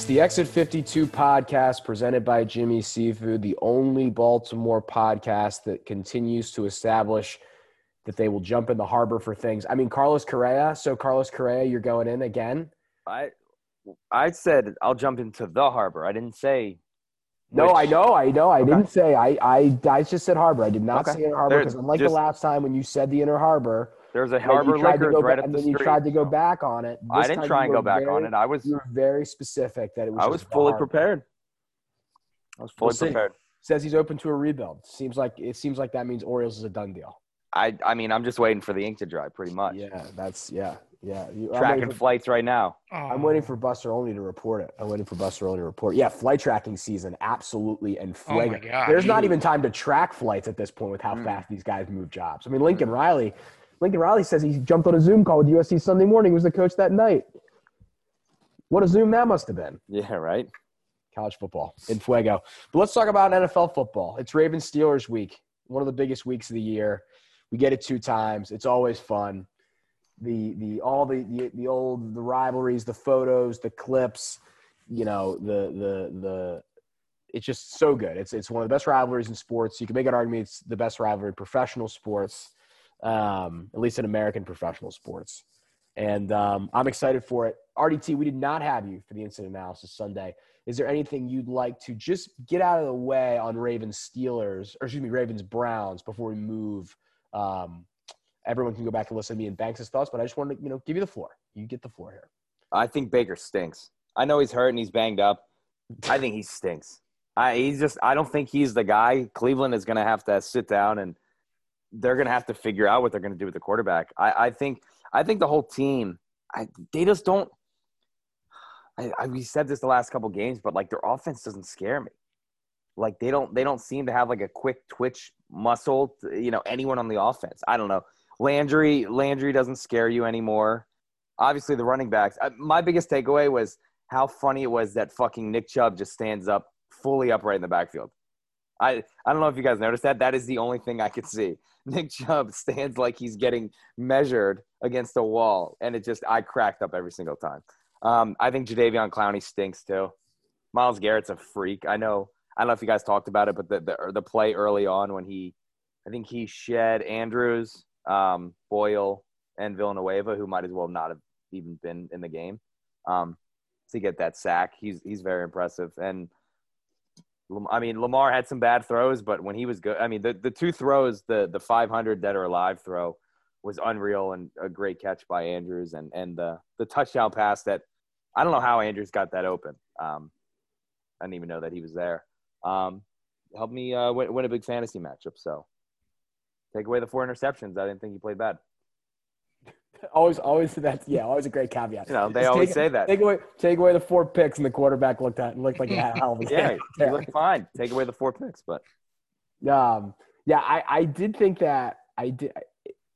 It's the Exit 52 podcast presented by Jimmy Seafood, the only Baltimore podcast that continues to establish that they will jump in the harbor for things. I mean, Carlos Correa. So, Carlos Correa, you're going in again? I said I'll jump into the harbor. I didn't say – No, I know. I didn't say. I just said harbor. I did not say inner harbor because unlike the last time when you said the inner harbor – There's a Harbor Liquor right up the street. And then you tried to go back on it. I didn't try and go back on it. You were very specific that it was. I was fully prepared. Says he's open to a rebuild. Seems like that means Orioles is a done deal. I mean, I'm just waiting for the ink to dry, pretty much. Yeah. Tracking flights right now. I'm waiting for Buster Olney to report it. Yeah, flight tracking season, absolutely. And there's not even time to track flights at this point with how fast these guys move jobs. I mean, Lincoln Riley says he jumped on a Zoom call with USC Sunday morning. He was the coach that night. What a Zoom that must have been. Yeah, right? College football in Fuego. But let's talk about NFL football. It's Ravens-Steelers week, one of the biggest weeks of the year. We get it two times. It's always fun. The rivalries, the photos, the clips, you know, it's just so good. It's one of the best rivalries in sports. You can make an argument it's the best rivalry in professional sports. At least in American professional sports. And I'm excited for it. RDT, we did not have you for the incident analysis Sunday. Is there anything you'd like to just get out of the way on Ravens-Browns before we move? Everyone can go back and listen to me and Banks' thoughts, but I just wanted to, give you the floor. You get the floor here. I think Baker stinks. I know he's hurt and he's banged up. I think he stinks. I don't think he's the guy. Cleveland is going to have to sit down and they're going to have to figure out what they're going to do with the quarterback. I think the whole team, they just don't – we said this the last couple games, but, their offense doesn't scare me. They don't seem to have, a quick twitch muscle, anyone on the offense. I don't know. Landry doesn't scare you anymore. Obviously, the running backs – my biggest takeaway was how funny it was that fucking Nick Chubb just stands up fully upright in the backfield. I don't know if you guys noticed that. That is the only thing I could see. Nick Chubb stands like he's getting measured against a wall, and I cracked up every single time. I think Jadeveon Clowney stinks too. Miles Garrett's a freak. I don't know if you guys talked about it, but the play early on when he shed Andrews, Boyle, and Villanueva, who might as well not have even been in the game, to get that sack. He's very impressive. And Lamar had some bad throws, but when he was good, the two throws, the 500 dead or alive throw was unreal and a great catch by Andrews and the touchdown pass that I don't know how Andrews got that open. I didn't even know that he was there. Helped me win a big fantasy matchup. So take away the four interceptions. I didn't think he played bad. Always that's always a great caveat. They just always say that. Take away the four picks, and the quarterback looked like a hell of a game. Yeah, he looked fine. Take away the four picks, but I did think that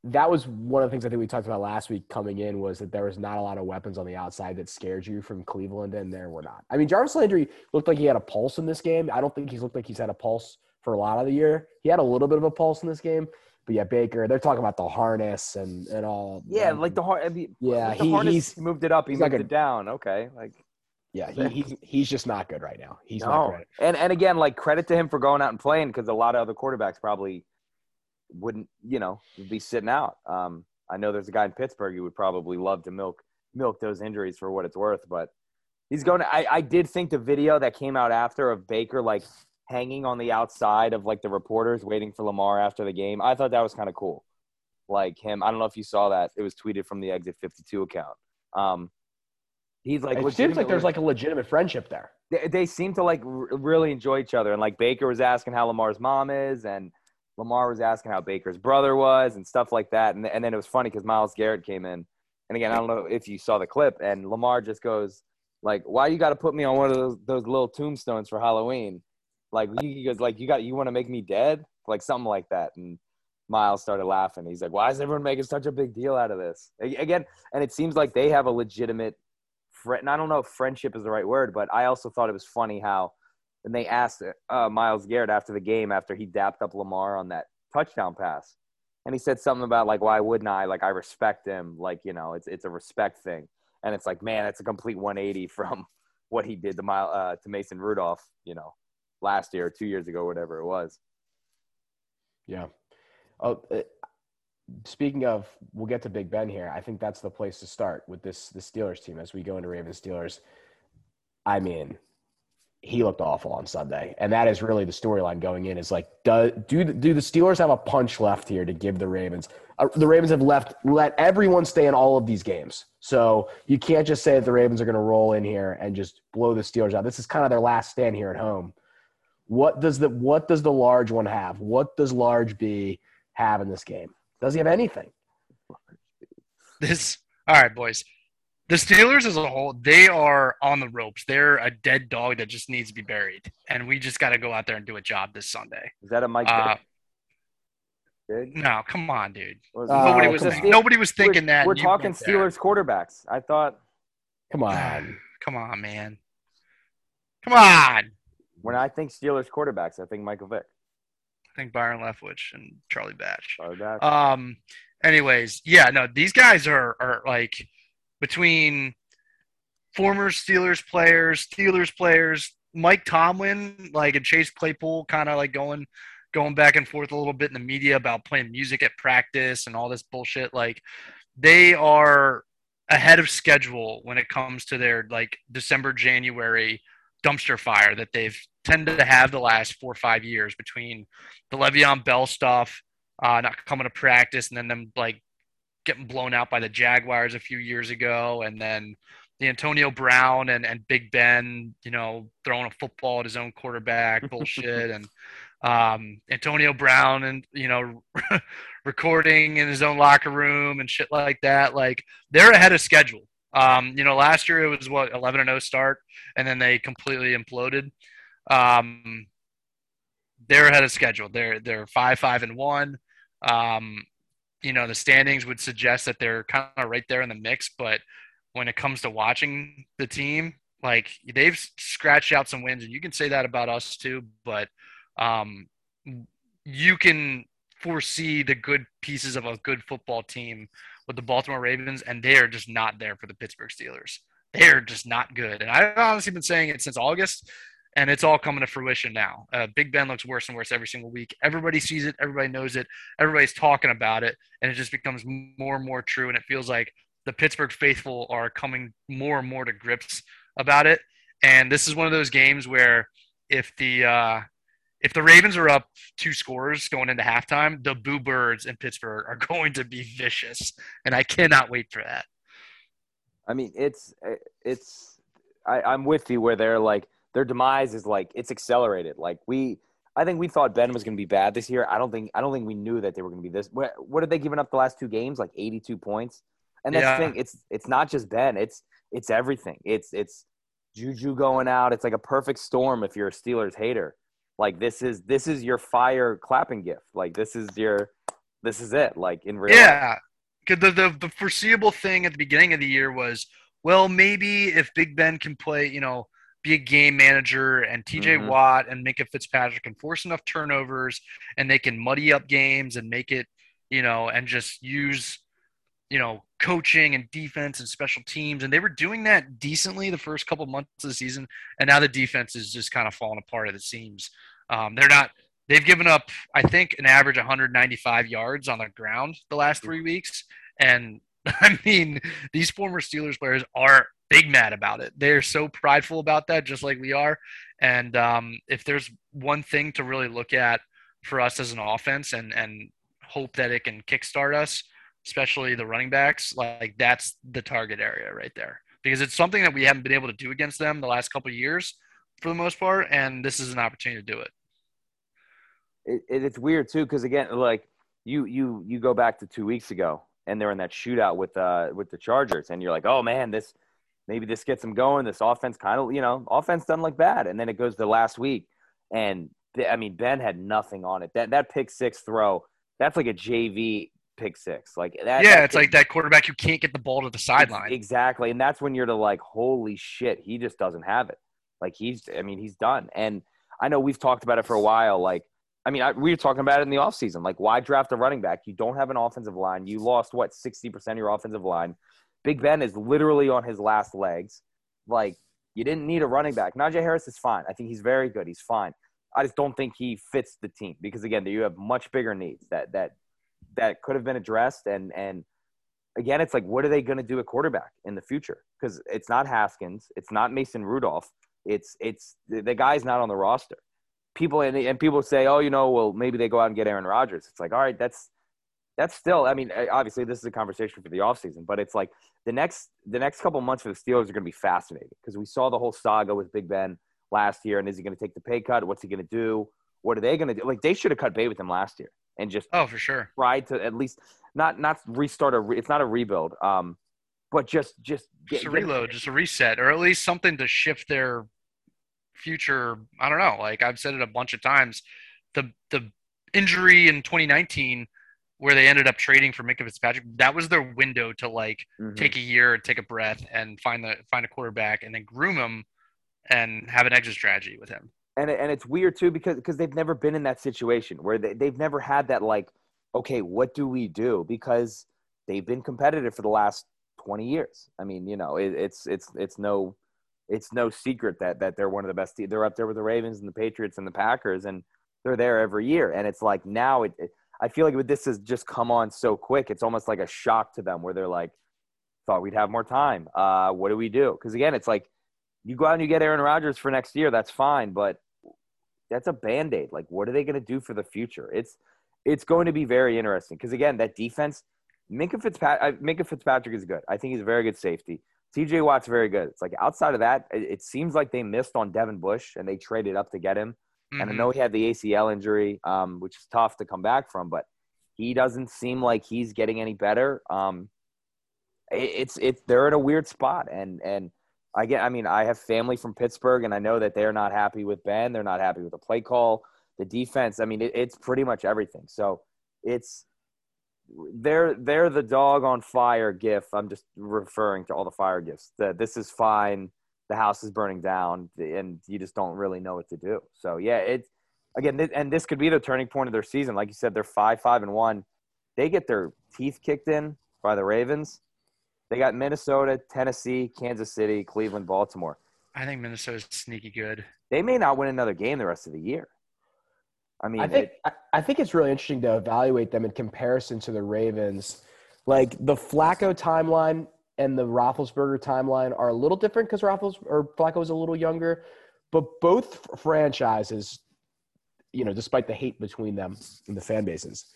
that was one of the things I think we talked about last week coming in was that there was not a lot of weapons on the outside that scared you from Cleveland, and there were not. I mean, Jarvis Landry looked like he had a pulse in this game. I don't think he's looked like he's had a pulse for a lot of the year. He had a little bit of a pulse in this game. But yeah, Baker. They're talking about the harness and all. Yeah, the harness. He moved it up. He moved it down. Okay, he's just not good right now. He's not good. And again, credit to him for going out and playing because a lot of other quarterbacks probably wouldn't, be sitting out. I know there's a guy in Pittsburgh who would probably love to milk those injuries for what it's worth, but he's going. I did think the video that came out after of Baker hanging on the outside of the reporters waiting for Lamar after the game. I thought that was kind of cool. Him, I don't know if you saw that. It was tweeted from the Exit 52 account. He's it seems like there's a legitimate friendship there. They seem to really enjoy each other. And Baker was asking how Lamar's mom is and Lamar was asking how Baker's brother was and stuff like that. And then it was funny because Myles Garrett came in. And again, I don't know if you saw the clip and Lamar just goes why you got to put me on one of those little tombstones for Halloween? He goes, you want to make me dead? Something like that. And Miles started laughing. He's like, why is everyone making such a big deal out of this? Again, and it seems like they have a legitimate friend. And I don't know if friendship is the right word, but I also thought it was funny how when they asked Miles Garrett after the game, after he dapped up Lamar on that touchdown pass. And he said something about, why wouldn't I? I respect him. It's a respect thing. And it's man, it's a complete 180 from – what he did to Mason Rudolph, you know, last year or 2 years ago, whatever it was. Yeah. Speaking of, we'll get to Big Ben here. I think that's the place to start with the Steelers team as we go into Ravens Steelers. I mean, he looked awful on Sunday, and that is really the storyline going in. Is like, do the Steelers have a punch left here to give the Ravens? The Ravens have let everyone stay in all of these games, so you can't just say that the Ravens are going to roll in here and just blow the Steelers out. This is kind of their last stand here at home. What does the large one have? What does large B have in this game? Does he have anything? All right, boys. The Steelers as a whole, they are on the ropes. They're a dead dog that just needs to be buried, and we just got to go out there and do a job this Sunday. Is that a Mike? No, come on, dude. Nobody was thinking that. We're talking Steelers quarterbacks. I thought. Come on, man. Come on. When I think Steelers quarterbacks, I think Michael Vick. I think Byron Leftwich and Charlie Batch. Anyways, yeah, no, these guys are like between former Steelers players, Mike Tomlin, like, and Chase Claypool kind of like going back and forth a little bit in the media about playing music at practice and all this bullshit. Like, they are ahead of schedule when it comes to their like December, January dumpster fire that they've tended to have the last 4 or 5 years between the Le'Veon Bell stuff, not coming to practice, and then them like getting blown out by the Jaguars a few years ago, and then the Antonio Brown and Big Ben, you know, throwing a football at his own quarterback bullshit, and Antonio Brown and, you know, recording in his own locker room and shit like that. Like, they're ahead of schedule. You know, last year it was 11-0 start, and then they completely imploded. They're ahead of schedule. They're 5-5-1. You know, the standings would suggest that they're kind of right there in the mix, but when it comes to watching the team, like, they've scratched out some wins, and you can say that about us too, but you can foresee the good pieces of a good football team with the Baltimore Ravens, and they are just not there for the Pittsburgh Steelers. They are just not good. And I've honestly been saying it since August, and it's all coming to fruition now. Big Ben looks worse and worse every single week. Everybody sees it. Everybody knows it. Everybody's talking about it. And it just becomes more and more true. And it feels like the Pittsburgh faithful are coming more and more to grips about it. And this is one of those games where if the Ravens are up 2 scores going into halftime, the Boo Birds in Pittsburgh are going to be vicious. And I cannot wait for that. I mean, I'm with you where they're like, their demise is like, it's accelerated. Like, I think we thought Ben was going to be bad this year. I don't think we knew that they were going to be this. What have they given up the last 2 games? Like 82 points. And that's the thing. It's not just Ben. It's everything. It's Juju going out. It's like a perfect storm if you're a Steelers hater. Like, this is your fire clapping gift. Like, this is it. Like, in real life. Yeah. The foreseeable thing at the beginning of the year was, well, maybe if Big Ben can play, you know, be a game manager, and T.J. Watt and Minkah Fitzpatrick can force enough turnovers, and they can muddy up games and make it, you know, and just use, you know, coaching and defense and special teams. And they were doing that decently the first couple months of the season, and now the defense is just kind of falling apart at the seams. They've given up, I think, an average 195 yards on the ground the last 3 weeks. And, I mean, these former Steelers players are big mad about it. They're so prideful about that, just like we are. And if there's one thing to really look at for us as an offense and hope that it can kickstart us, especially the running backs, like, that's the target area right there, because it's something that we haven't been able to do against them the last couple of years for the most part. And this is an opportunity to do it. It's weird too. 'Cause again, like, you go back to 2 weeks ago and they're in that shootout with the Chargers, and you're like, oh man, maybe this gets them going. This offense kind of, you know, offense doesn't look bad. And then it goes to last week. And, I mean, Ben had nothing on it. That pick six throw, that's like a JV pick six. Like that. Yeah, it's like that quarterback who can't get the ball to the sideline. Exactly. And that's when you're like, holy shit, he just doesn't have it. Like, he's done. And I know we've talked about it for a while. Like, I mean, we were talking about it in the offseason. Like, why draft a running back? You don't have an offensive line. You lost, 60% of your offensive line. Big Ben is literally on his last legs. Like, You didn't need a running back. Najee Harris is fine. I think he's very good. He's fine. I just don't think he fits the team because, again, you have much bigger needs that could have been addressed. And again, it's like, what are they going to do at quarterback in the future? Because it's not Haskins. It's not Mason Rudolph. It's the guy's not on the roster. People and people say, oh, you know, well, maybe they go out and get Aaron Rodgers. It's like, all right, that's still, I mean, obviously this is a conversation for the offseason, but it's like the next couple months for the Steelers are going to be fascinating because we saw the whole saga with Big Ben last year. And is he going to take the pay cut? What's he going to do? What are they going to do? Like, they should have cut bait with him last year and just for sure tried to at least not restart it's not a rebuild, but just a reload, just a reset, or at least something to shift their future. I don't know. Like I've said it a bunch of times, the injury in 2019 where they ended up trading for Minkah Fitzpatrick, that was their window to take a year, take a breath, and find a quarterback, and then groom him and have an exit strategy with him. And it's weird too because they've never been in that situation where they've never had that, like, okay, what do we do? Because they've been competitive for the last 20 years. I mean, you know, it's no secret that they're one of the best. They're up there with the Ravens and the Patriots and the Packers, and they're there every year. And it's like now I feel like this has just come on so quick. It's almost like a shock to them where they're like, thought we'd have more time. What do we do? Because, again, it's like you go out and you get Aaron Rodgers for next year. That's fine. But that's a Band-Aid. Like, what are they going to do for the future? It's going to be very interesting because, again, that defense, Minkah Fitzpatrick is good. I think he's a very good safety. T.J. Watt's very good. It's like outside of that, it seems like they missed on Devin Bush and they traded up to get him. And I know he had the ACL injury, which is tough to come back from, but he doesn't seem like he's getting any better. They're in a weird spot. And I have family from Pittsburgh, and I know that they're not happy with Ben. They're not happy with the play call, the defense. I mean, it's pretty much everything. So they're the dog on fire gif. I'm just referring to all the fire gifs. This is fine. The house is burning down, and you just don't really know what to do. So, yeah, this could be the turning point of their season. Like you said, they're 5-5-1. They get their teeth kicked in by the Ravens. They got Minnesota, Tennessee, Kansas City, Cleveland, Baltimore. I think Minnesota's sneaky good. They may not win another game the rest of the year. I mean, I think it's really interesting to evaluate them in comparison to the Ravens. Like the Flacco timeline and the Roethlisberger timeline are a little different because Flacco was a little younger, but both franchises, you know, despite the hate between them and the fan bases,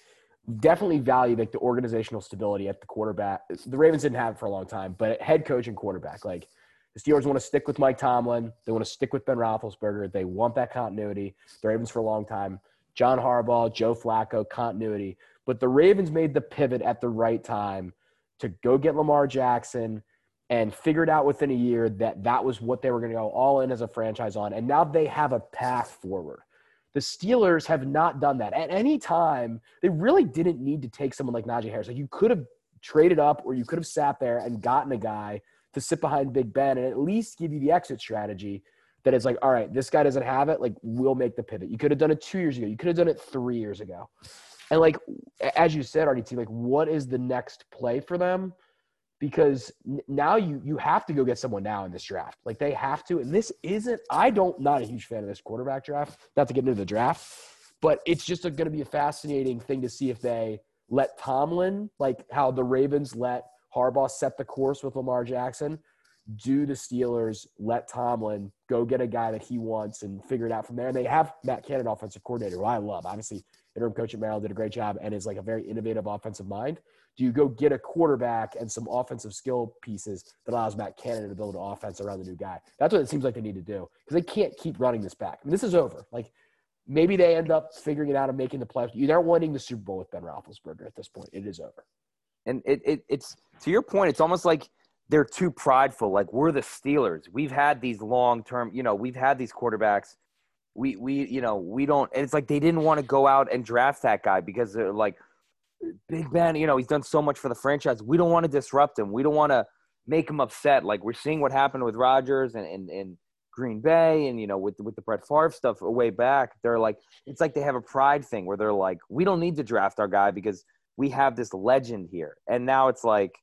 definitely value like the organizational stability at the quarterback. The Ravens didn't have it for a long time, but head coach and quarterback, like the Steelers want to stick with Mike Tomlin. They want to stick with Ben Roethlisberger. They want that continuity. The Ravens for a long time, John Harbaugh, Joe Flacco, continuity, but the Ravens made the pivot at the right time to go get Lamar Jackson and figured out within a year that was what they were going to go all in as a franchise on. And now they have a path forward. The Steelers have not done that at any time. They really didn't need to take someone like Najee Harris. Like you could have traded up or you could have sat there and gotten a guy to sit behind Big Ben and at least give you the exit strategy that is like, all right, this guy doesn't have it. Like we'll make the pivot. You could have done it 2 years ago. You could have done it 3 years ago. And, like, as you said, RDT, like, what is the next play for them? Because now you have to go get someone now in this draft. Like, they have to. And this isn't – not a huge fan of this quarterback draft, not to get into the draft. But it's just going to be a fascinating thing to see if they let Tomlin, like how the Ravens let Harbaugh set the course with Lamar Jackson, do the Steelers let Tomlin go get a guy that he wants and figure it out from there. And they have Matt Cannon, offensive coordinator, who I love, obviously – interim coach at Maryland did a great job and is like a very innovative offensive mind. Do you go get a quarterback and some offensive skill pieces that allows Matt Canada to build an offense around the new guy? That's what it seems like they need to do because they can't keep running this back. I mean, this is over. Like maybe they end up figuring it out and making the playoffs. They're winning the Super Bowl with Ben Roethlisberger at this point. It is over. And it's to your point, it's almost like they're too prideful. Like we're the Steelers. We've had these long-term, you know, we've had these quarterbacks. We you know, we don't – it's like they didn't want to go out and draft that guy because they're like, Big Ben, you know, he's done so much for the franchise. We don't want to disrupt him. We don't want to make him upset. Like we're seeing what happened with Rodgers and Green Bay and, you know, with the Brett Favre stuff way back. They're like – it's like they have a pride thing where they're like, we don't need to draft our guy because we have this legend here. And now it's like,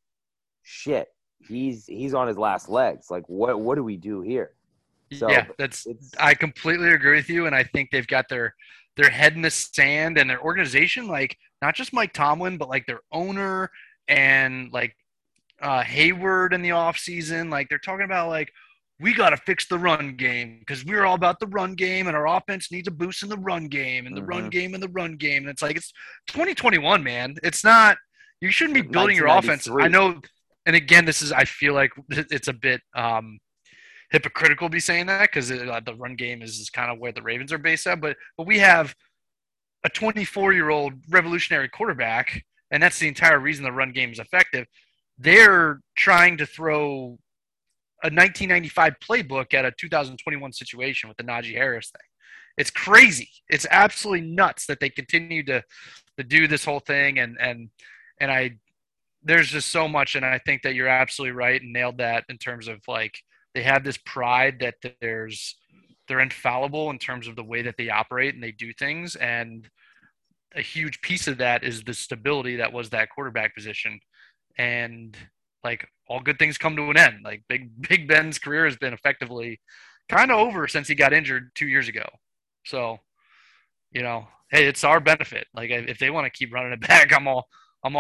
shit, he's on his last legs. Like what do we do here? So yeah, I completely agree with you, and I think they've got their head in the sand and their organization, like not just Mike Tomlin, but like their owner and like Hayward in the offseason. Like they're talking about like, we got to fix the run game because we're all about the run game and our offense needs a boost in the run game and the run game and the run game. And it's like, it's 2021, man. It's not, you shouldn't be building your offense. I know. And again, this is, I feel like it's a bit hypocritical to be saying that because the run game is kind of where the Ravens are based at. But we have a 24-year-old revolutionary quarterback, and that's the entire reason the run game is effective. They're trying to throw a 1995 playbook at a 2021 situation with the Najee Harris thing. It's crazy. It's absolutely nuts that they continue to do this whole thing. And there's just so much. And I think that you're absolutely right and nailed that in terms of like, they have this pride that they're infallible in terms of the way that they operate and they do things. And a huge piece of that is the stability that was that quarterback position. And like, all good things come to an end. Like Big Ben's career has been effectively kind of over since he got injured 2 years ago. So, you know, hey, it's our benefit. Like if they want to keep running it back, I'm all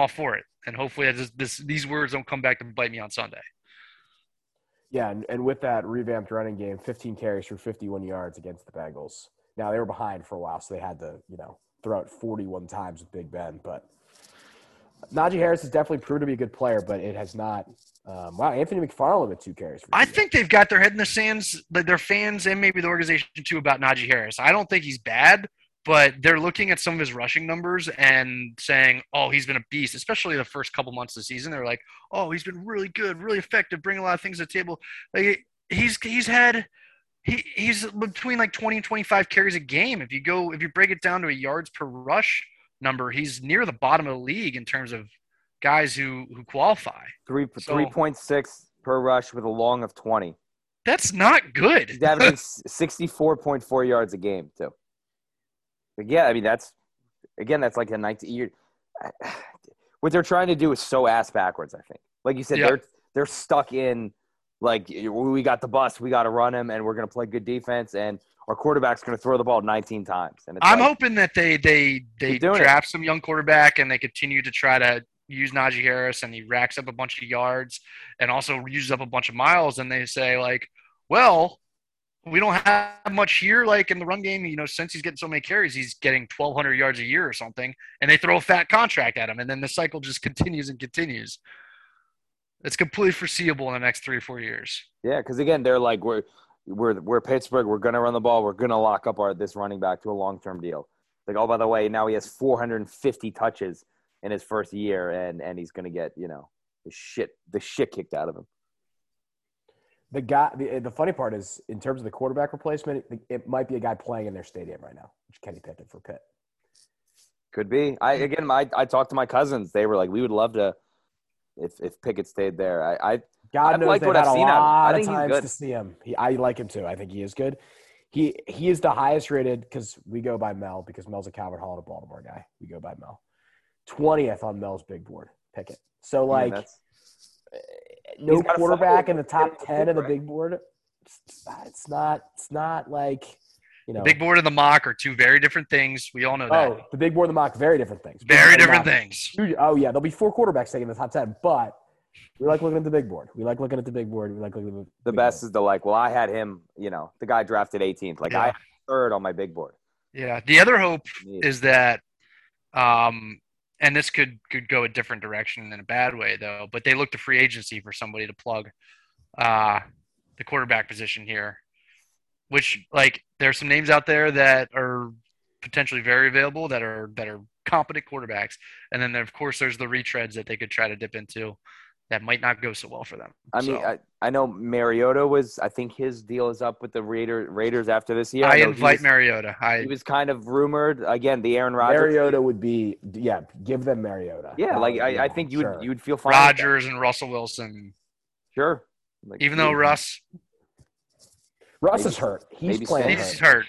for it. And hopefully these words don't come back to bite me on Sunday. Yeah, and with that revamped running game, 15 carries for 51 yards against the Bengals. Now they were behind for a while, so they had to, you know, throw out 41 times with Big Ben, but Najee Harris has definitely proved to be a good player, but it has not. Wow, Anthony McFarland with 2 carries. I think they've got their head in the sands, like their fans and maybe the organization too, about Najee Harris. I don't think he's bad, but they're looking at some of his rushing numbers and saying, oh, he's been a beast, especially the first couple months of the season. They're like, oh, he's been really good, really effective, bringing a lot of things to the table. Like he's between like 20 and 25 carries a game. If you break it down to a yards per rush number, he's near the bottom of the league in terms of guys who qualify. 3.6 per rush with a long of 20. That's not good. He's averaging 64.4 yards a game too. But yeah, I mean that's like a 19-year. What they're trying to do is so ass backwards. I think, like you said, they're stuck in like, we got the bus, we got to run him, and we're gonna play good defense and our quarterback's going to throw the ball 19 times. And I'm hoping that they draft some young quarterback and they continue to try to use Najee Harris and he racks up a bunch of yards and also uses up a bunch of miles. And they say like, well, we don't have much here. Like in the run game, you know, since he's getting so many carries, he's getting 1,200 yards a year or something. And they throw a fat contract at him. And then the cycle just continues and continues. It's completely foreseeable in the next 3 or 4 years. Yeah. Cause again, they're like, we're Pittsburgh. We're going to run the ball. We're going to lock up this running back to a long-term deal. Like, oh, by the way, now he has 450 touches in his first year, and he's going to get, you know, the shit kicked out of him. The funny part is, in terms of the quarterback replacement, it might be a guy playing in their stadium right now, which Kenny Pickett for Pitt. Could be. I talked to my cousins. They were like, we would love to if Pickett stayed there. God knows they've had a lot of times to see him. I like him too. I think he is good. He is the highest rated, because we go by Mel, because Mel's a Calvert Hall and a Baltimore guy. We go by Mel. 20th on Mel's big board, Pickett. So, like, no quarterback in the top 10 of the big board. It's not like, you know. The big board and the mock are two very different things. We all know that. Oh, the big board and the mock, very different things. Very different things. Oh, yeah. There'll be 4 quarterbacks taking the top 10, but – we like looking at the big board. We like looking at the best board. Is the like, well, I had him, you know, the guy drafted 18th. Like, yeah. I had third on my big board. Yeah. The other hope is that and this could go a different direction in a bad way, though, but they look to free agency for somebody to plug the quarterback position here, which, like, there's some names out there that are potentially very available that are competent quarterbacks. And then, of course, there's the retreads that they could try to dip into. That might not go so well for them. I mean, I know Mariota was – I think his deal is up with the Raiders after this year. Mariota. He was kind of rumored. Again, the Aaron Rodgers. Mariota would be – yeah, give them Mariota. Yeah, like I think you would feel fine. Rodgers and Russell Wilson. Sure. Like, even though Russ is hurt. He's playing hurt. He's hurt.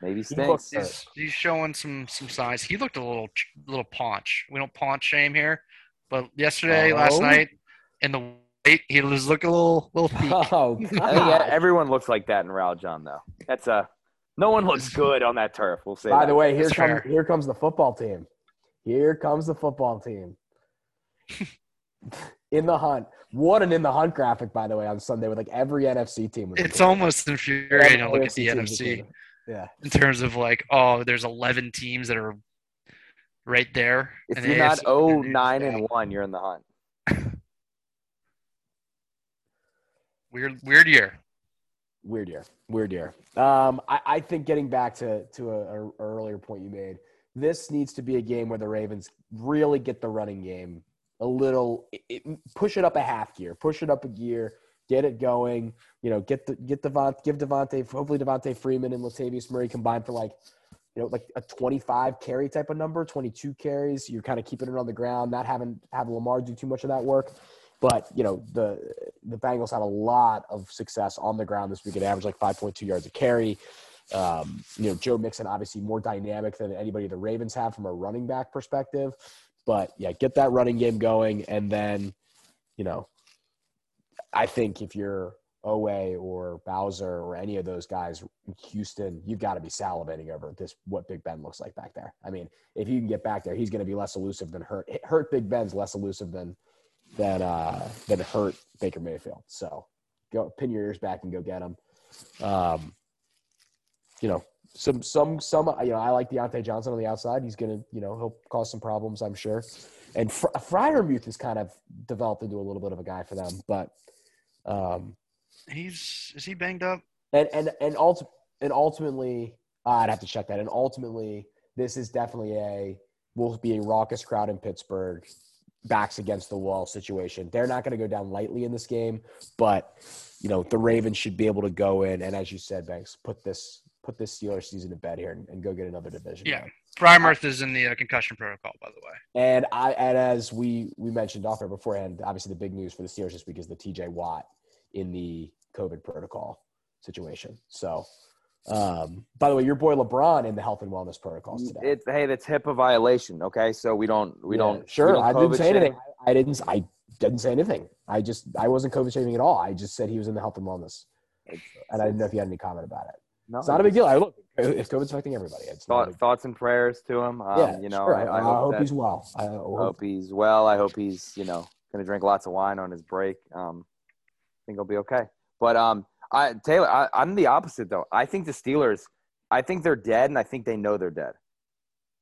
Maybe stinks. He's showing some signs. He looked a little paunch. We don't paunch shame here. But yesterday, last night – in the He was looking a little peak. Oh, yeah, everyone looks like that in Ral John, though. That's a no one looks good on that turf. We'll say. By the way, here comes the football team. Here comes the football team. In the hunt. What an in the hunt graphic, by the way, on Sunday with like every NFC team. It's almost infuriating to look at the NFC. Yeah. In terms of like, oh, there's 11 teams that are right there. If you're not 0-9-1, you're in the hunt. Weird year. I think getting back to an earlier point you made, this needs to be a game where the Ravens really get the running game a little push it up a half gear, push it up a gear, get it going. You know, give Devontae Freeman and Latavius Murray combined for like a 25 carry type of number, 22 carries. You're kind of keeping it on the ground, not having Lamar do too much of that work. But, you know, the Bengals had a lot of success on the ground this week. It averaged like 5.2 yards a carry. You know, Joe Mixon obviously more dynamic than anybody the Ravens have from a running back perspective. But, yeah, get that running game going. And then, you know, I think if you're Owe or Bowser or any of those guys in Houston, you've got to be salivating over this, what Big Ben looks like back there. I mean, if you can get back there, he's going to be less elusive than Hurt. Hurt Big Ben's less elusive than hurt Baker Mayfield. So go pin your ears back and go get him. You know, some, you know, I like Deontay Johnson on the outside. He's going to, you know, he'll cause some problems, I'm sure. And Freiermuth has kind of developed into a little bit of a guy for them, but is he banged up? And ultimately, I'd have to check that. And ultimately this is definitely will be a raucous crowd in Pittsburgh. Backs against the wall situation. They're not going to go down lightly in this game, but you know, the Ravens should be able to go in. And as you said, Banks, put this Steelers season to bed here and go get another division. Yeah. Freiermuth is in the concussion protocol, by the way. And as we mentioned off air beforehand, obviously the big news for the Steelers this week is the T.J. Watt in the COVID protocol situation. So, by the way, your boy LeBron in the health and wellness protocols today. That's HIPAA violation. Okay, so we don't. Sure, I didn't say anything. I didn't say anything. I wasn't COVID shaming at all. I just said he was in the health and wellness, and I didn't know if you had any comment about it. No, it's not a big deal. Look, if COVID's affecting everybody, it's thoughts and prayers to him. Yeah, you know, sure. I hope he's well. I hope he's well. I hope he's, you know, going to drink lots of wine on his break. I think he'll be okay. But Taylor, I'm the opposite, though. I think the Steelers, I think they're dead, and I think they know they're dead.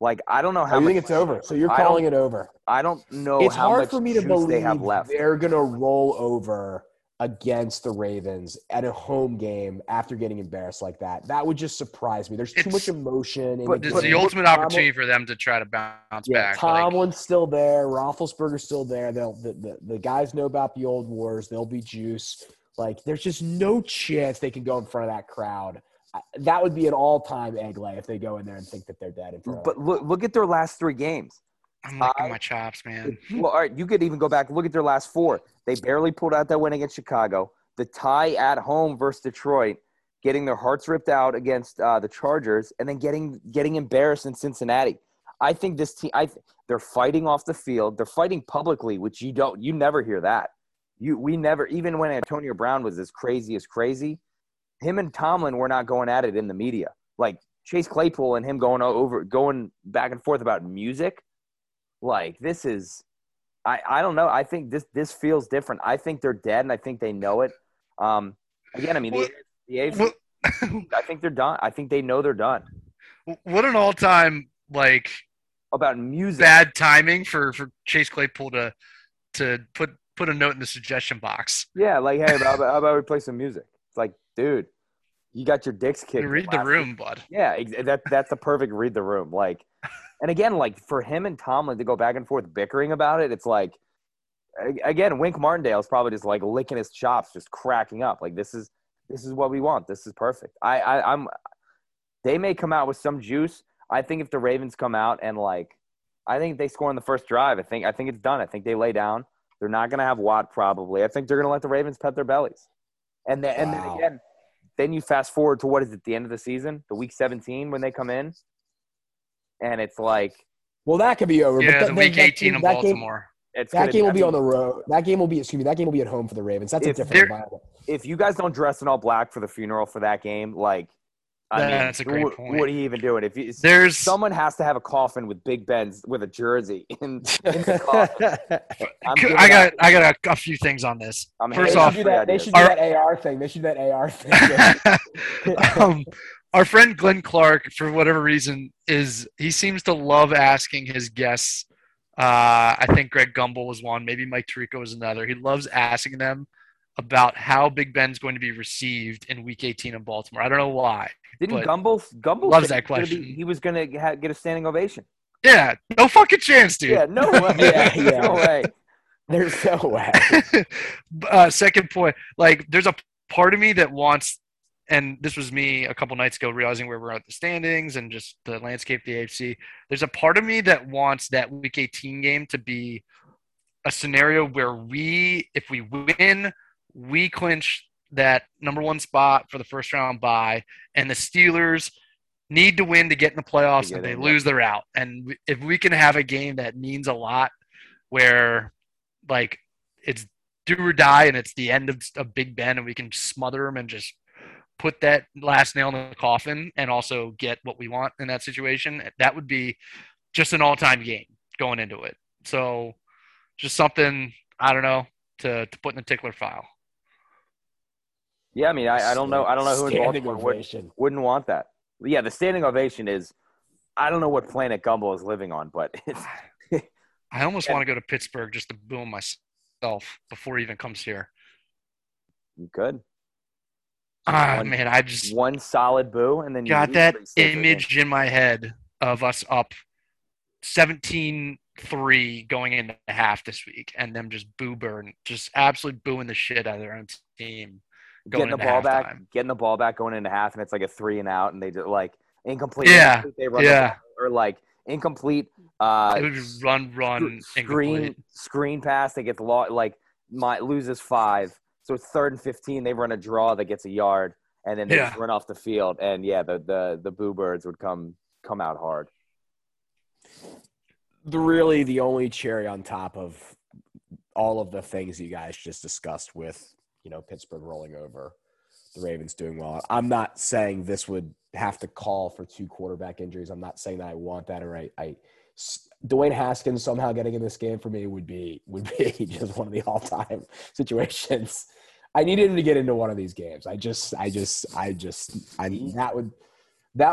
Like, I don't know how much. You think it's over, so you're calling it over. I don't know how much juice they have left. They're going to roll over against the Ravens at a home game after getting embarrassed like that. That would just surprise me. There's too much emotion. It's the ultimate opportunity for them to try to bounce back. Tomlin's still there. Roethlisberger's still there. The guys know about the old wars. They'll be juice. Like, there's just no chance they can go in front of that crowd. That would be an all-time egg lay if they go in there and think that they're dead in front of them. But look at their last three games. I'm licking my chops, man. Well, all right, you could even go back and look at their last four. They barely pulled out that win against Chicago. The tie at home versus Detroit, getting their hearts ripped out against the Chargers, and then getting embarrassed in Cincinnati. I think this team they're fighting off the field. They're fighting publicly, which you never hear that. Even when Antonio Brown was as crazy as crazy, him and Tomlin were not going at it in the media. Like Chase Claypool and him going back and forth about music. Like this is, I don't know. I think this feels different. I think they're dead and I think they know it. Again, I mean, I think they're done. I think they know they're done. What an all time like about music. Bad timing for Chase Claypool to put a note in the suggestion box. Yeah, like, hey, how about we play some music? It's like, dude, you got your dicks kicked. You read the room, bud. Yeah, that's the perfect read the room. Like, and again, like for him and Tomlin to go back and forth bickering about it, it's like, again, Wink Martindale is probably just like licking his chops, just cracking up. Like this is what we want. This is perfect. They may come out with some juice. I think if the Ravens come out and like, I think they score on the first drive. I think it's done. I think they lay down. They're not going to have Watt probably. I think they're going to let the Ravens pet their bellies. And then again, then you fast forward to what is it, the end of the season, the week 17 when they come in, and it's like – well, that could be over. Yeah, but the week 18 in Baltimore. That game will be on the road. That game will be at home for the Ravens. That's a different environment. If you guys don't dress in all black for the funeral for that game, like, I mean, that's a great point. What are you even doing? If you, someone has to have a coffin with Big Ben's with a jersey in the coffin. I got a few things on this. First off, they should do that AR thing. Our friend Glenn Clark, for whatever reason, he seems to love asking his guests. I think Greg Gumbel was one. Maybe Mike Tirico is another. He loves asking them about how Big Ben's going to be received in Week 18 in Baltimore. I don't know why. Didn't Gumbel loves that question? He was going to get a standing ovation. Yeah, no fucking chance, dude. Yeah, no way. No way. There's no way. Second point, like, there's a part of me that wants, and this was me a couple nights ago realizing where we're at the standings and just the landscape of the AFC. There's a part of me that wants that Week 18 game to be a scenario where if we win, we clinch that number one spot for the first round bye, and the Steelers need to win to get in the playoffs, and they lose their out. And if we can have a game that means a lot where, like, it's do or die and it's the end of Big Ben and we can smother him and just put that last nail in the coffin and also get what we want in that situation, that would be just an all-time game going into it. So just something, I don't know, to put in the tickler file. Yeah, I mean, I don't know. I don't know who in Baltimore wouldn't want that. Yeah, the standing ovation is – I don't know what planet Gumbel is living on, but it's – I almost want to go to Pittsburgh just to boom myself before he even comes here. You could. Man, I just – one solid boo, and then you got that image in my head of us up 17-3 going into the half this week, and them just just absolutely booing the shit out of their own team. Getting the ball back going into half, and it's like a 3-and-out, and they just like incomplete. Yeah, they run or like incomplete. It was run screen pass. They get the law, like loses 5. So it's 3rd and 15. They run a draw that gets a yard, and then they just run off the field. And yeah, the boo birds would come out hard. Really, the only cherry on top of all of the things you guys just discussed with, you know, Pittsburgh rolling over, the Ravens doing well. I'm not saying this would have to call for 2 quarterback injuries. I'm not saying that I want that. Or Dwayne Haskins somehow getting in this game for me would be just one of the all-time situations. I needed him to get into one of these games. That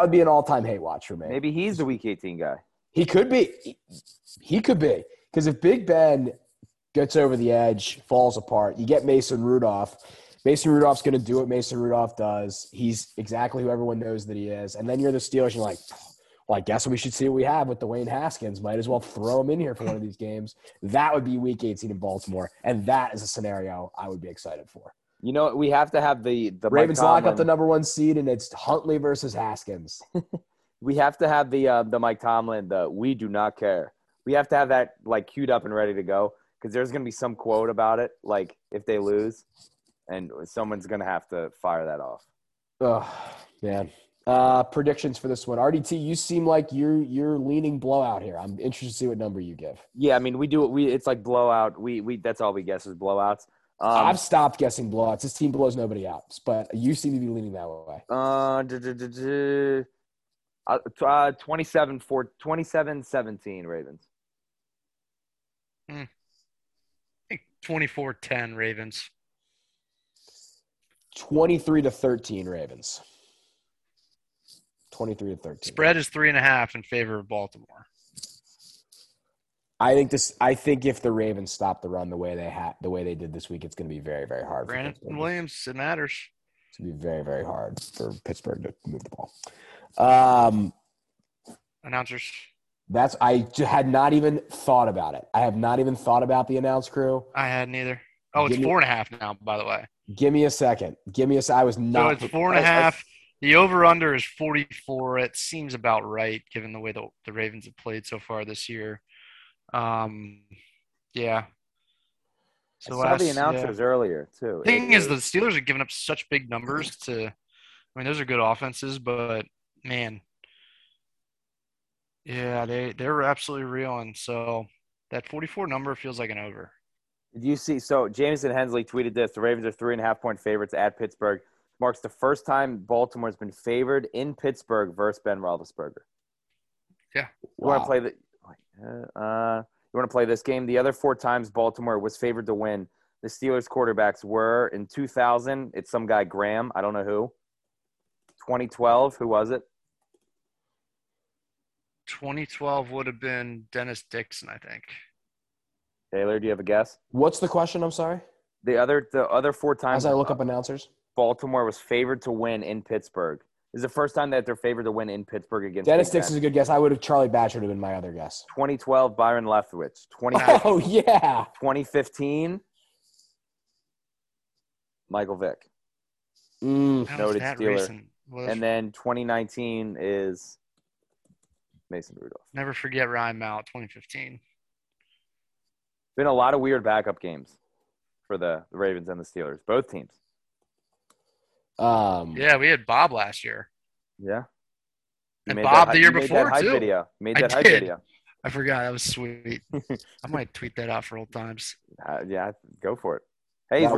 would be an all-time hate watch for me. Maybe he's the Week 18 guy. He could be. Because if Big Ben gets over the edge, falls apart, you get Mason Rudolph. Mason Rudolph's going to do what Mason Rudolph does. He's exactly who everyone knows that he is. And then you're the Steelers, and you're like, well, I guess we should see what we have with Dwayne Haskins. Might as well throw him in here for one of these games. That would be Week 18 in Baltimore, and that is a scenario I would be excited for. You know, we have to have the Ravens lock up the number one seed, and it's Huntley versus Haskins. We have to have the Mike Tomlin, we do not care. We have to have that, like, queued up and ready to go. Because there's going to be some quote about it, like, if they lose, and someone's going to have to fire that off. Oh, man. Predictions for this one. RDT, you seem like you're leaning blowout here. I'm interested to see what number you give. Yeah, I mean, it's like blowout. We that's all we guess is blowouts. I've stopped guessing blowouts. This team blows nobody out. But you seem to be leaning that way. 27-17 Ravens. 24-10 Ravens. 23-13 Ravens. 23-13. Spread is 3.5 in favor of Baltimore. I think if the Ravens stop the run the way they did this week, it's going to be very, very hard. Brandon Williams, it matters. It's going to be very, very hard for Pittsburgh to move the ball. Announcers. I had not even thought about it. I have not even thought about the announce crew. I hadn't either. Oh, it's 4.5 now, by the way. Give me a second. I was not. So it's 4.5. The over-under is 44. It seems about right, given the way the Ravens have played so far this year. Yeah. So I saw the announcers earlier, too. The thing is, the Steelers are giving up such big numbers those are good offenses, but, man – yeah, they're absolutely reeling. So That 44 number feels like an over. Did you see? So Jameson Hensley tweeted this: the Ravens are 3.5-point favorites at Pittsburgh. Marks the first time Baltimore has been favored in Pittsburgh versus Ben Roethlisberger. Yeah. You want to play this game? The other four times Baltimore was favored to win, the Steelers quarterbacks were in 2000. It's some guy, Graham. I don't know who. 2012. Who was it? 2012 would have been Dennis Dixon, I think. Taylor, do you have a guess? What's the question? I'm sorry. The other four times. As I look up announcers. Baltimore was favored to win in Pittsburgh. This is the first time that they're favored to win in Pittsburgh against Dennis Dixon is a good guess. I would have Charlie Batch would have been my other guess. 2012, Byron Leftwich. 2015. Oh yeah. 2015. Michael Vick. Noted Steeler. And then 2019 is Mason Rudolph. Never forget Ryan Mount, 2015. Been a lot of weird backup games for the Ravens and the Steelers, both teams. Yeah, we had Bob last year. Yeah. And Bob the year before, too. Made that hype video. I forgot. That was sweet. I might tweet that out for old times. Yeah, go for it. Hey, he's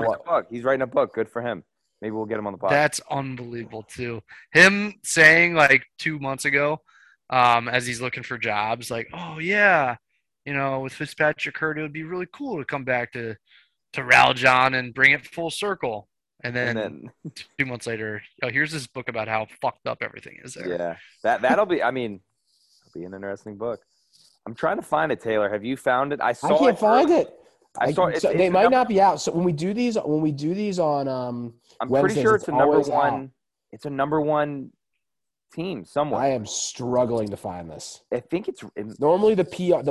writing a book. Good for him. Maybe we'll get him on the podcast. That's unbelievable, too. Him saying, 2 months ago, as he's looking for jobs, oh, yeah, with Fitzpatrick hurt, it would be really cool to come back to Ral John and bring it full circle. And then 2 months later, here's this book about how fucked up everything is there. Yeah, that'll be an interesting book. I'm trying to find it, Taylor. Have you found it? I can't find it. They might not be out. So when we do these on Wednesdays, pretty sure it's a number one. Out. It's a number one team somewhere. I am struggling to find this. I think it's normally the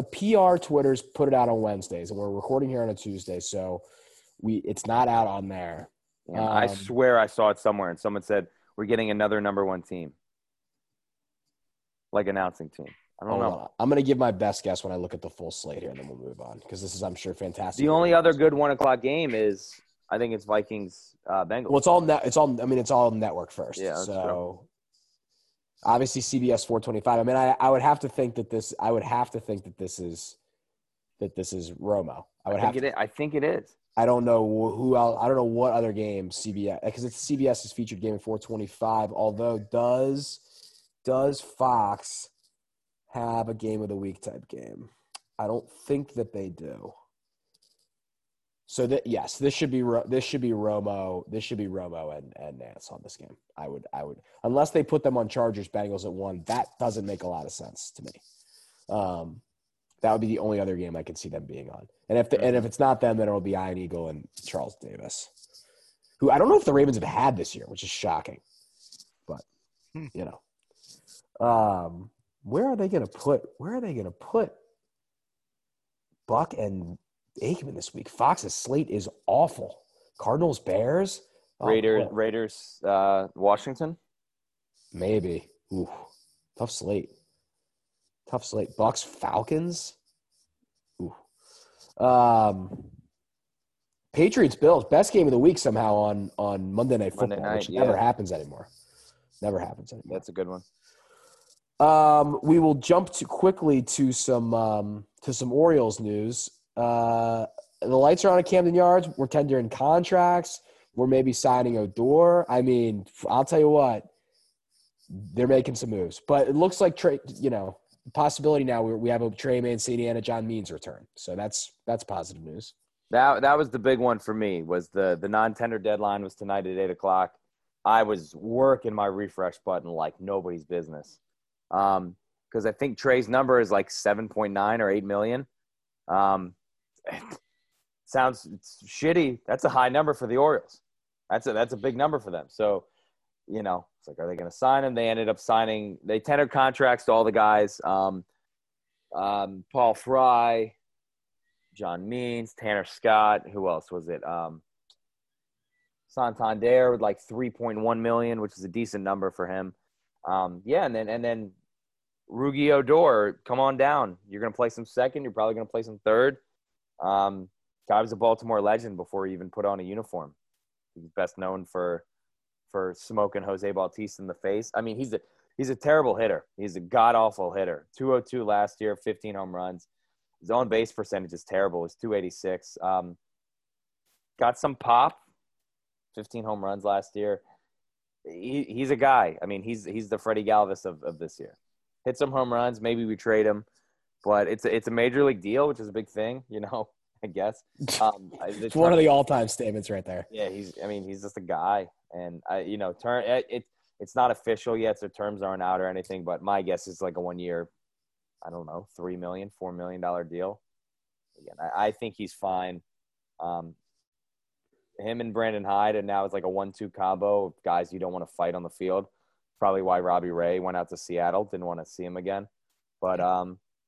PR Twitters put it out on Wednesdays, and we're recording here on a Tuesday, so it's not out on there. I swear I saw it somewhere, and someone said, we're getting another number one team, announcing team. I don't know. I'm going to give my best guess when I look at the full slate here, and then we'll move on because this is, I'm sure, fantastic. The only other good 1:00 game is, I think it's Vikings, Bengals. Well, it's all network first. Yeah, so obviously CBS 425. I would have to think that this is Romo. I think it is. I don't know who else. I don't know what other game CBS, because it's CBS's featured game at 425. Although does Fox have a game of the week type game? I don't think that they do. So this should be Romo. This should be Romo and Nance on this game. I would unless they put them on Chargers Bengals at 1. That doesn't make a lot of sense to me. That would be the only other game I could see them being on. And if it's not them, then it'll be Ian Eagle and Charles Davis, who I don't know if the Ravens have had this year, which is shocking. But where are they going to put Buck and Aikman this week? Fox's slate is awful. Cardinals, Bears, Raiders, Washington, maybe. Ooh, tough slate. Bucks, Falcons. Ooh. Patriots, Bills. Best game of the week somehow on Monday Night Football, which never happens anymore. That's a good one. We will jump quickly to some Orioles news. The lights are on at Camden Yards. We're tendering contracts. We're maybe signing Odor. I mean, I'll tell you what. They're making some moves. But it looks like possibility now we have a Trey Mancini and a John Means return. So that's positive news. That was the big one for me, was the non-tender deadline was tonight at 8 o'clock. I was working my refresh button like nobody's business. Because I think Trey's number is 7.9 or 8 million. It's shitty. That's a high number for the Orioles. That's a big number for them. So, it's are they going to sign him? They ended up signing – they tendered contracts to all the guys, Paul Fry, John Means, Tanner Scott. Who else was it? Santander with $3.1 million, which is a decent number for him. And then Rougned Odor, come on down. You're going to play some second. You're probably going to play some third. Guy was a Baltimore legend before he even put on a uniform. He's best known for smoking Jose Bautista in the face. I mean, he's a terrible hitter. He's a god-awful hitter. .202 last year, 15 home runs. His on base percentage is terrible. It's 286. Got some pop. 15 home runs last year. He's a guy. I mean, he's the Freddie Galvis of this year. Hit some home runs. Maybe we trade him. But it's a major league deal, which is a big thing, you know, I guess. It's one of the all-time statements right there. Yeah, he's just a guy. And, it's not official yet, so terms aren't out or anything. But my guess is like a one-year, I don't know, $3 million, $4 million deal. Again, I think he's fine. Him and Brandon Hyde, and now it's like a 1-2 combo of guys you don't want to fight on the field. Probably why Robbie Ray went out to Seattle, didn't want to see him again. But,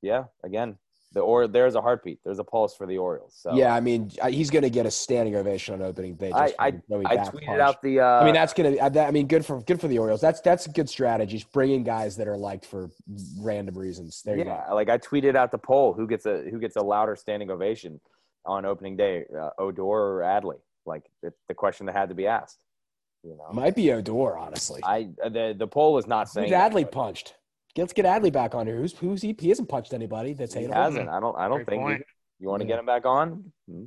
yeah, again, there's a heartbeat. There's a pulse for the Orioles. So. Yeah, I mean, he's going to get a standing ovation on opening day. I tweeted out the. I mean, that's going to. I mean, good for the Orioles. That's a good strategy. Just bringing guys that are liked for random reasons. There you go. Yeah, like I tweeted out the poll: who gets a louder standing ovation on opening day, Odor or Adley? Like the question that had to be asked. You know, might be Odor, honestly. The poll is not saying. Dude, Adley punched. Let's get Adley back on here. Who's he? He hasn't punched anybody that's hateable. He hasn't. I don't think. You want to get him back on?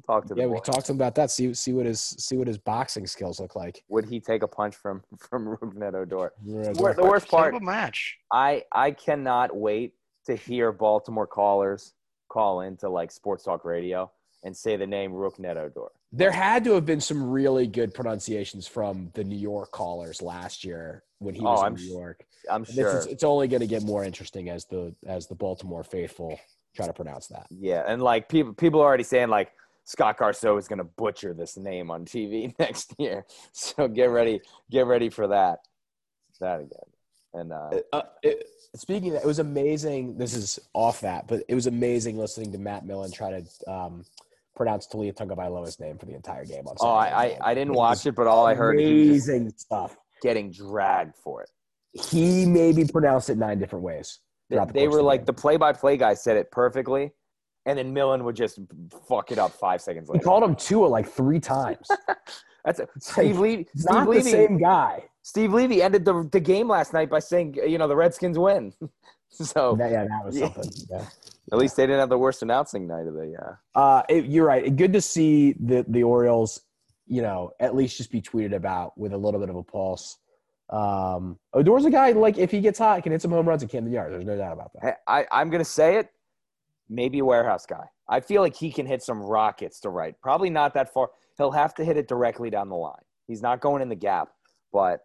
Talk to. Yeah, we can talk to him about that. See what his boxing skills look like. Would he take a punch from Rougned Odor? The worst part. Simple match. I cannot wait to hear Baltimore callers call into like Sports Talk Radio and say the name Rougned Odor. There had to have been some really good pronunciations from the New York callers last year when he was in New York. I'm sure it's only going to get more interesting as the Baltimore faithful try to pronounce that. Yeah, and like people are already saying like Scott Garceau is going to butcher this name on TV next year. So get ready for that again. And speaking of that, it was amazing. This is off that, but it was amazing listening to Matt Millen try to. Pronounced Talia Tungavailoa's name for the entire game. I didn't watch it, but all I heard is amazing stuff. Getting dragged for it. He maybe pronounced it 9 different ways. They were like the play-by-play guy said it perfectly, and then Millen would just fuck it up 5 seconds later. He called him Tua like 3 times. That's Steve Levy. Not the same guy. Steve Levy ended the game last night by saying, you know, the Redskins win. So yeah, that was something. Yeah. At least they didn't have the worst announcing night of the year. You're right. Good to see the Orioles, you know, at least just be tweeted about with a little bit of a pulse. Odor's a guy, like, if he gets hot, can hit some home runs at Camden Yards. There's no doubt about that. I'm going to say it. Maybe a warehouse guy. I feel like he can hit some rockets to right. Probably not that far. He'll have to hit it directly down the line. He's not going in the gap, but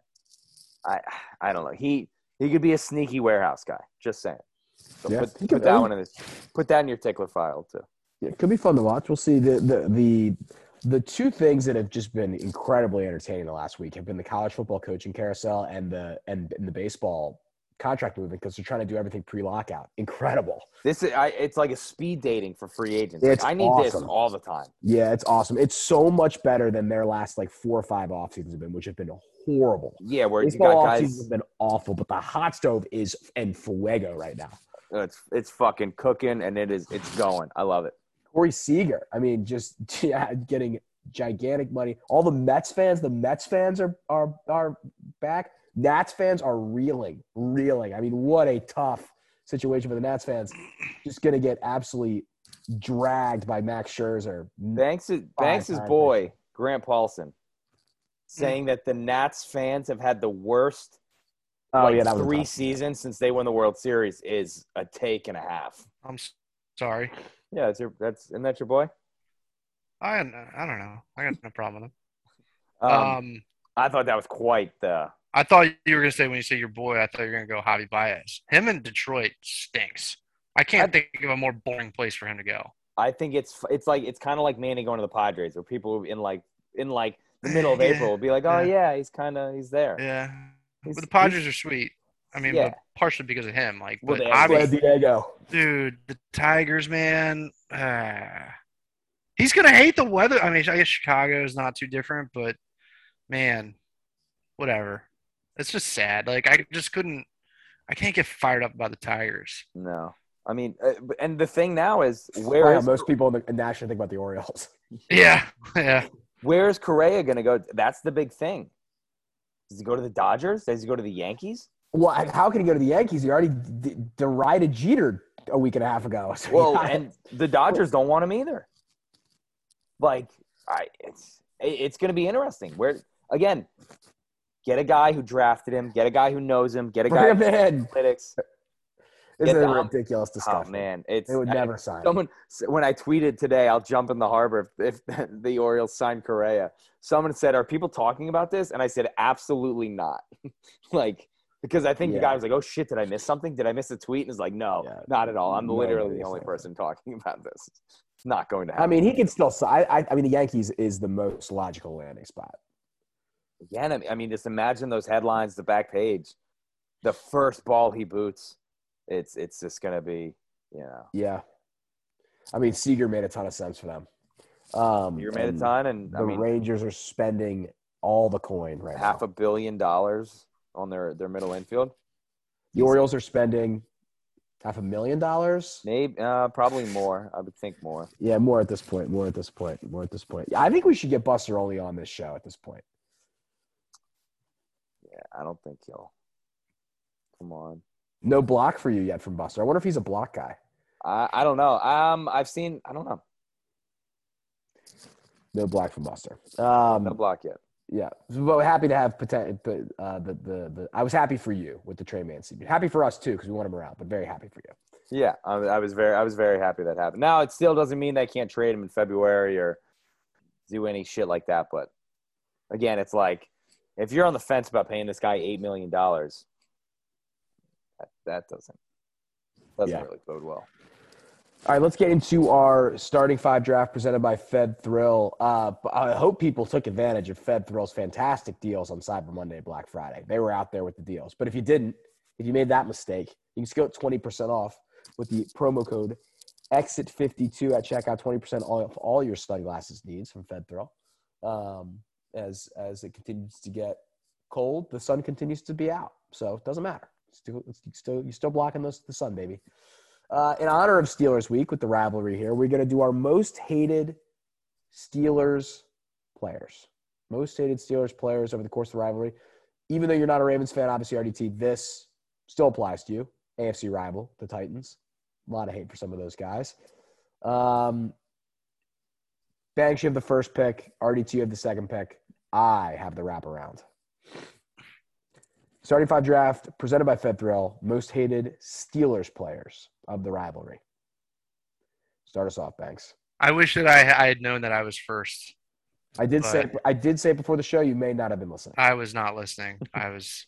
I don't know. He could be a sneaky warehouse guy. Just saying. So yeah, put that one in this. Put that in your tickler file too. Yeah, it could be fun to watch. We'll see. The 2 things that have just been incredibly entertaining the last week have been the college football coaching carousel and the baseball contract movement, because they're trying to do everything pre-lockout. Incredible. This is it's like a speed dating for free agents. Like, I need this all the time. Yeah, it's awesome. It's so much better than their last like 4 or 5 off seasons have been, which have been horrible. Yeah, where baseball you got guys. Seasons have been awful, but the hot stove is en fuego right now. It's fucking cooking, and it's going. I love it. Corey Seager. I mean, getting gigantic money. All the Mets fans are back. Nats fans are reeling. I mean, what a tough situation for the Nats fans. Just gonna get absolutely dragged by Max Scherzer. Banks' boy, Grant Paulson, saying that the Nats fans have had the worst. That was 3 seasons since they won the World Series is a take and a half. I'm sorry. Yeah, isn't that your boy? I don't know. I got no problem with him. I thought that was quite the. I thought you were gonna say when you say your boy, I thought you were gonna go Javi Baez. Him in Detroit stinks. I can't think of a more boring place for him to go. I think it's kind of like Manny going to the Padres, where people in like the middle of April will be like, oh yeah, he's there. Yeah. But the Padres are sweet. I mean, yeah. Partially because of him. Like, but obviously, Diego. Dude, the Tigers, man. He's going to hate the weather. I mean, I guess Chicago is not too different, but, man, whatever. It's just sad. Like, I can't get fired up by the Tigers. No. I mean, and the thing now is most people in the national think about the Orioles. Yeah. Yeah. Where is Correa going to go? That's the big thing. Does he go to the Dodgers? Does he go to the Yankees? Well, how can he go to the Yankees? He already derided Jeter a week and a half ago. So well, and the Dodgers don't want him either. Like, it's going to be interesting. Where again, get a guy who drafted him, get a guy who knows him, get a guy who analytics. It's a ridiculous discussion. Oh, man. They would never sign. Someone, when I tweeted today, I'll jump in the harbor if the Orioles sign Correa, someone said, are people talking about this? And I said, absolutely not. Like, because I think the guy was like, oh, shit, did I miss something? Did I miss a tweet? And it's like, no, not at all. I'm literally the only person talking about this. It's not going to happen. I mean, he can still sign. I mean, the Yankees is the most logical landing spot. Again, I mean, just imagine those headlines, the back page, the first ball he boots. It's just going to be, you know. Yeah. I mean, Seager made a ton of sense for them. Seager made a ton. And I mean, Rangers are spending all the coin right now. $500 million on their middle infield. The Orioles are spending $500,000? Maybe, probably more. I would think more. Yeah, more at this point. Yeah, I think we should get Buster Olney on this show at this point. Yeah, I don't think he'll come on. No block for you yet from Buster. I wonder if he's a block guy. I don't know. I don't know. No block from Buster. No block yet. Yeah. But happy to have I was happy for you with the Trey Mancini. Happy for us too because we want him around, but very happy for you. Yeah, I was very happy that happened. Now it still doesn't mean they can't trade him in February or do any shit like that. But again, it's like if you're on the fence about paying this guy $8 million. That doesn't really bode well. All right, let's get into our starting five draft presented by Fed Thrill. I hope people took advantage of Fed Thrill's fantastic deals on Cyber Monday, Black Friday. They were out there with the deals. But if you didn't, if you made that mistake, you can still get 20% off with the promo code EXIT52 at checkout, 20% off all your sunglasses needs from Fed Thrill. As it continues to get cold, the sun continues to be out. So it doesn't matter. You're still blocking the sun, baby. In honor of Steelers Week with the rivalry here, we're going to do our most hated Steelers players. Most hated Steelers players over the course of the rivalry. Even though you're not a Ravens fan, obviously RDT, this still applies to you. AFC rival, the Titans. A lot of hate for some of those guys. Banks, you have the first pick. RDT, you have the second pick. I have the wraparound. Starting five draft presented by FedThrill, most hated Steelers players of the rivalry. Start us off, Banks. I wish that I had known that I was first. I did say before the show you may not have been listening. I was not listening. I was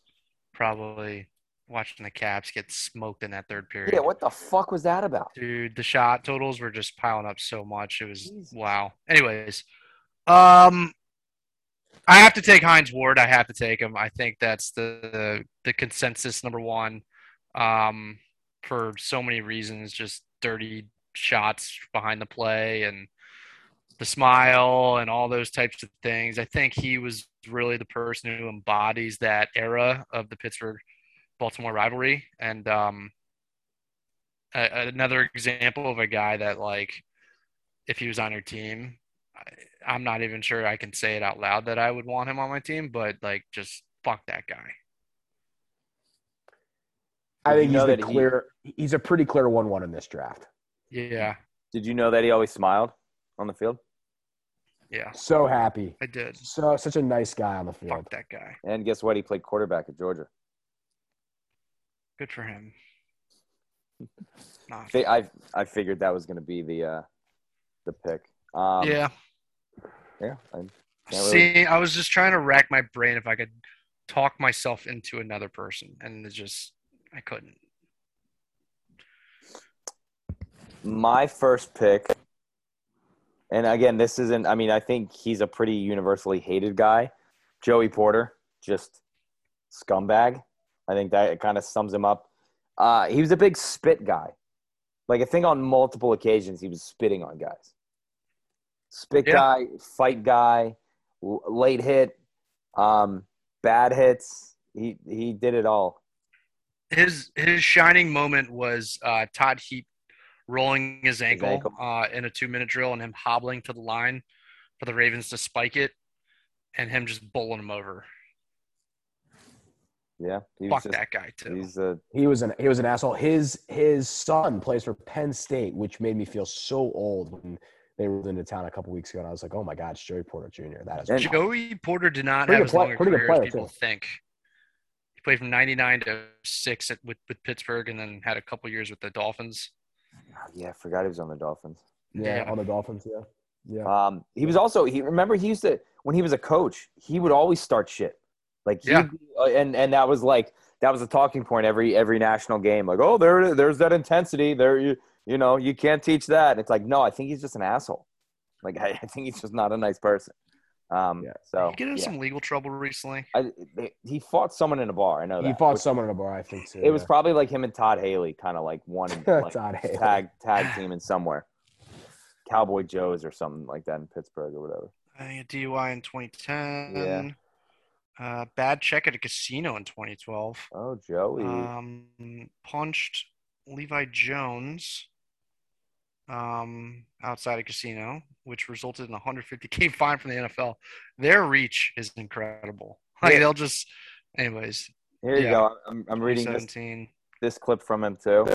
probably watching the Caps get smoked in that third period. Yeah, what the fuck was that about? Dude, the shot totals were just piling up so much. It was wow. Anyways, I have to take Hines Ward. I have to take him. I think that's the consensus number one for so many reasons, just dirty shots behind the play and the smile and all those types of things. I think he was really the person who embodies that era of the Pittsburgh-Baltimore rivalry. And another example of a guy that, like, if he was on your team, I'm not even sure I can say it out loud that I would want him on my team, but, like, just fuck that guy. I think he's a pretty clear 1-1 in this draft. Yeah. Did you know that he always smiled on the field? Yeah. So happy. I did. So such a nice guy on the field. Fuck that guy. And guess what? He played quarterback at Georgia. Good for him. I figured that was going to be the pick. Yeah. See, I was just trying to rack my brain if I could talk myself into another person, and it's just I couldn't. My first pick, and again, this isn't – I mean, I think he's a pretty universally hated guy. Joey Porter, just scumbag. I think that it kind of sums him up. He was a big spit guy. Like, I think on multiple occasions he was spitting on guys. Spit guy, fight guy, late hit, bad hits. He did it all. His shining moment was Todd Heap rolling his ankle. In a 2-minute drill and him hobbling to the line for the Ravens to spike it and him just bowling him over. Yeah, that guy too. He was an asshole. His son plays for Penn State, which made me feel so old when they were into town a couple weeks ago, and I was like, "Oh my God, it's Joey Porter Jr." That is Joey Porter did not have as long a career as people think. He played from 1999 to 2006 with Pittsburgh, and then had a couple years with the Dolphins. Yeah, I forgot he was on the Dolphins. Yeah, on the Dolphins. Yeah. He was also. He used to, when he was a coach, he would always start shit. Like and that was the talking point every national game. Like, oh, there's that intensity. There you know, you can't teach that. And it's like, no, I think he's just an asshole. Like I think he's just not a nice person. So did he get into some legal trouble recently? He fought someone in a bar. I know that. He fought someone in a bar, I think too. It was probably like him and Todd Haley kind of like one tag team in somewhere. Cowboy Joe's or something like that in Pittsburgh or whatever. I think a DUI in 2010. Yeah. Bad check at a casino in 2012. Oh, Joey. Punched Levi Jones outside a casino, which resulted in a $150K fine from the NFL. Their reach is incredible. Like, they'll just – anyways. Here you go. I'm reading this clip from him too.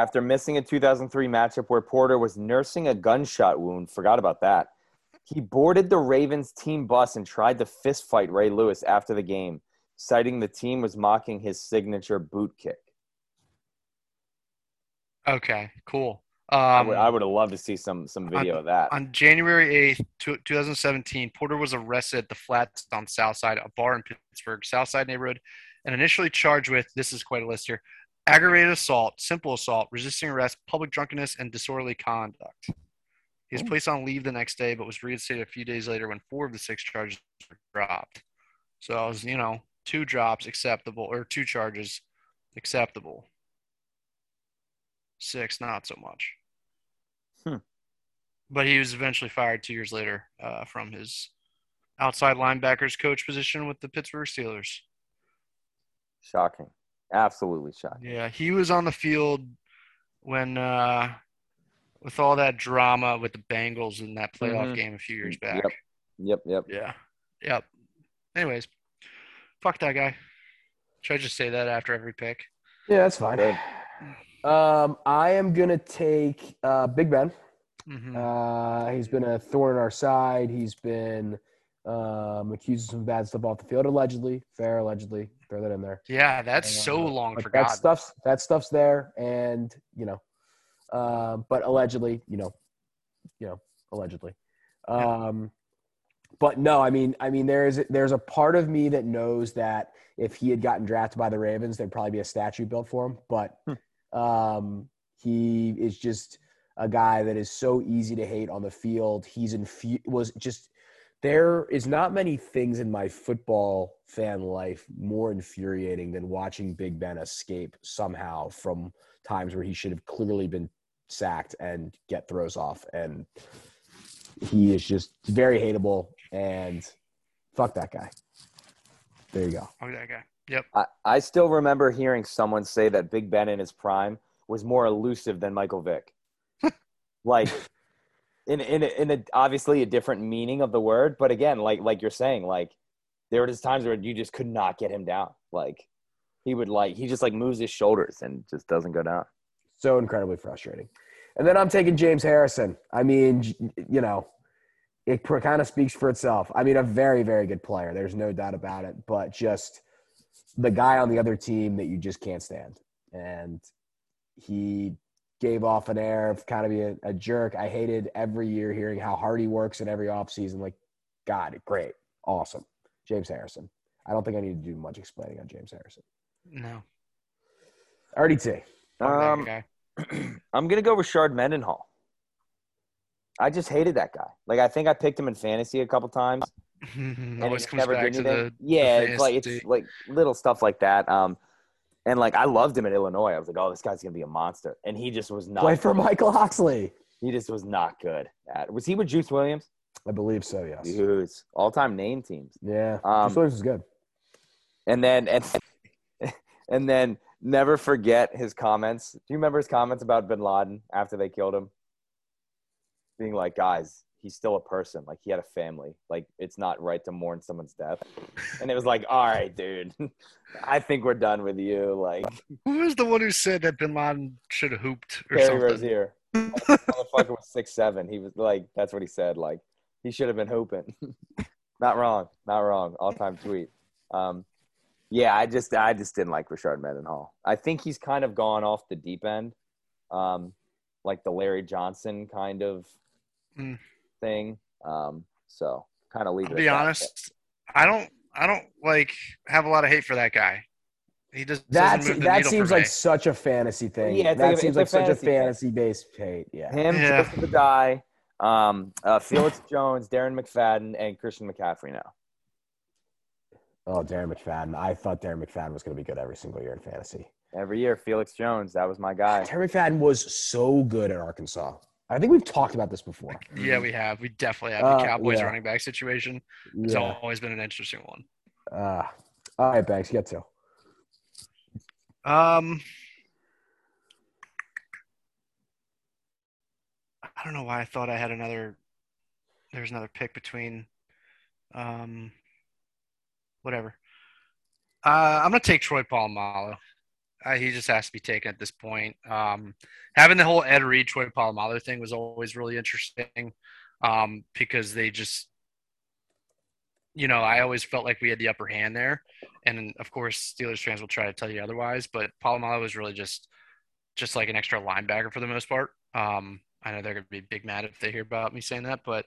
After missing a 2003 matchup where Porter was nursing a gunshot wound, forgot about that. He boarded the Ravens team bus and tried to fistfight Ray Lewis after the game, citing the team was mocking his signature boot kick. Okay, cool. I would have loved to see some video of that. On January 8th, 2017, Porter was arrested at the Flats on Southside, a bar in Pittsburgh, Southside neighborhood, and initially charged with, this is quite a list here, aggravated assault, simple assault, resisting arrest, public drunkenness, and disorderly conduct. He was placed on leave the next day, but was reinstated a few days later when 4 of the 6 charges were dropped. So I was, 2 drops acceptable, or 2 charges acceptable. 6, not so much. But he was eventually fired 2 years later from his outside linebackers coach position with the Pittsburgh Steelers. Shocking. Absolutely shocking. Yeah, he was on the field when with all that drama with the Bengals in that playoff game a few years back. Yep. Anyways, fuck that guy. Should I just say that after every pick? Yeah, that's fine. Good. I am going to take Big Ben. Mm-hmm. He's been a thorn in our side. He's been accused of some bad stuff off the field, allegedly. Fair, allegedly. Throw that in there. Yeah, that's so long forgotten. That stuff's there, and, but allegedly, allegedly. But no, I mean, there's a part of me that knows that if he had gotten drafted by the Ravens, there'd probably be a statue built for him. But he is just a guy that is so easy to hate on the field. There is not many things in my football fan life more infuriating than watching Big Ben escape somehow from times where he should have clearly been sacked and get throws off. And he is just very hateable, and fuck that guy. There you go. Fuck that guy. Yep. I still remember hearing someone say that Big Ben in his prime was more elusive than Michael Vick. Like – In obviously a different meaning of the word, but again, like you're saying, like there were just times where you just could not get him down. Like he just moves his shoulders and just doesn't go down. So incredibly frustrating. And then I'm taking James Harrison. I mean, it kind of speaks for itself. I mean, a very, very good player. There's no doubt about it, but just the guy on the other team that you just can't stand. And he gave off an air of kind of being a jerk. I hated every year hearing how hard he works in every offseason. Like, God, great. Awesome. James Harrison. I don't think I need to do much explaining on James Harrison. No. RDT. I'm going to go with Rashard Mendenhall. I just hated that guy. Like, I think I picked him in fantasy a couple times. Always comes back to the it's like little stuff like that. And, like, I loved him at Illinois. I was like, oh, this guy's going to be a monster. And he just was not. Play for Michael Huxley. He just was not good. Was he with Juice Williams? I believe so, yes. Dude, all-time name teams. Yeah, Juice Williams is good. And then never forget his comments. Do you remember his comments about Bin Laden after they killed him? Being like, guys, he's still a person. Like, he had a family. Like, it's not right to mourn someone's death. And it was like, all right, dude, I think we're done with you. Like, who was the one who said that Bin Laden should have hooped or something? Terry Rozier. That motherfucker was 6'7". He was like, that's what he said. Like, he should have been hooping. Not wrong. Not wrong. All-time tweet. Yeah, I just didn't like Rashard Mendenhall. I think he's kind of gone off the deep end, like the Larry Johnson kind of thing. So kind of leave it. To be honest, I don't like have a lot of hate for that guy. He just doesn't move the needle seems for like me. Such a fantasy thing. Yeah, that seems like such a fantasy-based hate. Yeah, Joseph Adai, Felix Jones, Darren McFadden, and Christian McCaffrey now. Oh, Darren McFadden. I thought Darren McFadden was going to be good every single year in fantasy. Every year, Felix Jones. That was my guy. Darren McFadden was so good at Arkansas. I think we've talked about this before. Yeah, we have. We definitely have. The Cowboys running back situation. It's always been an interesting one. All right, Banks, you got two. I don't know why I thought I had another – there was another pick between – whatever. I'm going to take Troy Polamalu. He just has to be taken at this point. Having the whole Ed Reed, Troy Polamalu thing was always really interesting because they just, you know, I always felt like we had the upper hand there. And, of course, Steelers fans will try to tell you otherwise, but Polamalu was really just like an extra linebacker for the most part. I know they're going to be big mad if they hear about me saying that, but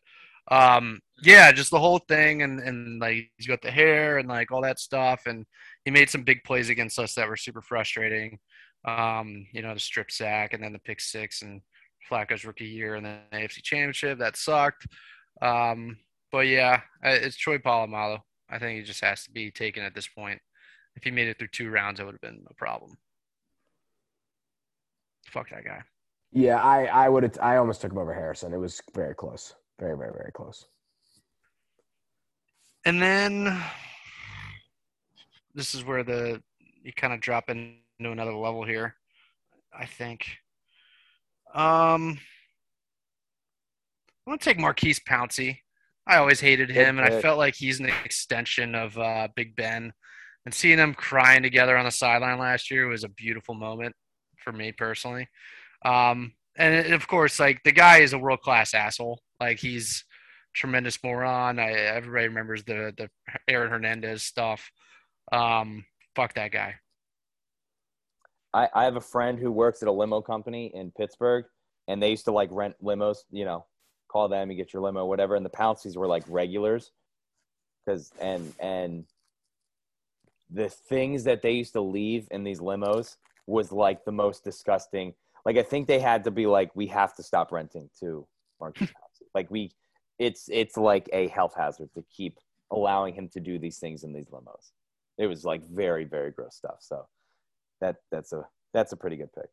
yeah, just the whole thing and like he's got the hair and like all that stuff, and he made some big plays against us that were super frustrating. You know, the strip sack and then the pick six and Flacco's rookie year and the AFC Championship that sucked. But yeah, it's Troy Polamalu. I think he just has to be taken at this point. If he made it through two rounds, it would have been a problem. Fuck that guy. Yeah, I would have. I almost took him over Harrison. It was very close. Very, very, very close. And then this is where you kind of drop into another level here, I think. I'm going to take Marquise Pouncey. I always hated him, and I felt like he's an extension of Big Ben. And seeing them crying together on the sideline last year was a beautiful moment for me personally. And, of course, like, the guy is a world-class asshole. Like, he's a tremendous moron. Everybody remembers the Aaron Hernandez stuff. Fuck that guy. I have a friend who works at a limo company in Pittsburgh, and they used to, like, rent limos, you know, call them, you get your limo, whatever. And the Pounceys were, like, regulars. And the things that they used to leave in these limos was, like, the most disgusting. Like, I think they had to be like, we have to stop renting to Marcus Pouncey. Like, it's like a health hazard to keep allowing him to do these things in these limos. It was like very, very gross stuff. So that's a pretty good pick.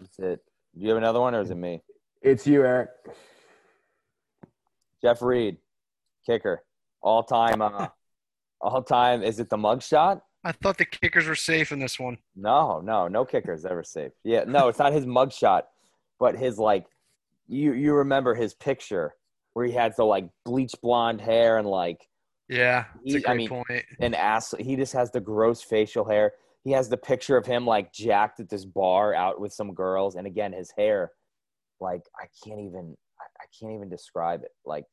That's it. Do you have another one, or is it me? It's you, Eric. Jeff Reed, kicker, all time. Is it the mugshot? I thought the kickers were safe in this one. No kicker's ever safe. Yeah, no, it's not his mugshot, but his, like, you remember his picture where he had the, like, bleach blonde hair and, like, yeah, it's a great point. An ass. He just has the gross facial hair. He has the picture of him, like, jacked at this bar out with some girls, and again, his hair, like, I can't even describe it. Like,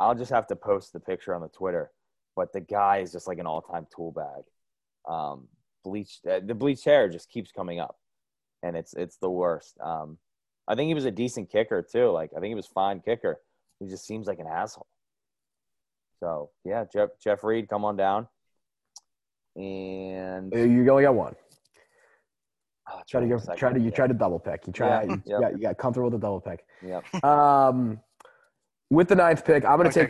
I'll just have to post the picture on the Twitter. But the guy is just like an all-time tool bag. The bleached hair just keeps coming up, and it's the worst. I think he was a decent kicker too. Like, I think he was a fine kicker. He just seems like an asshole. So yeah, Jeff Reed, come on down. And you only got one. You tried to double pick. You got comfortable with the double pick. Yep. With the ninth pick, I'm going to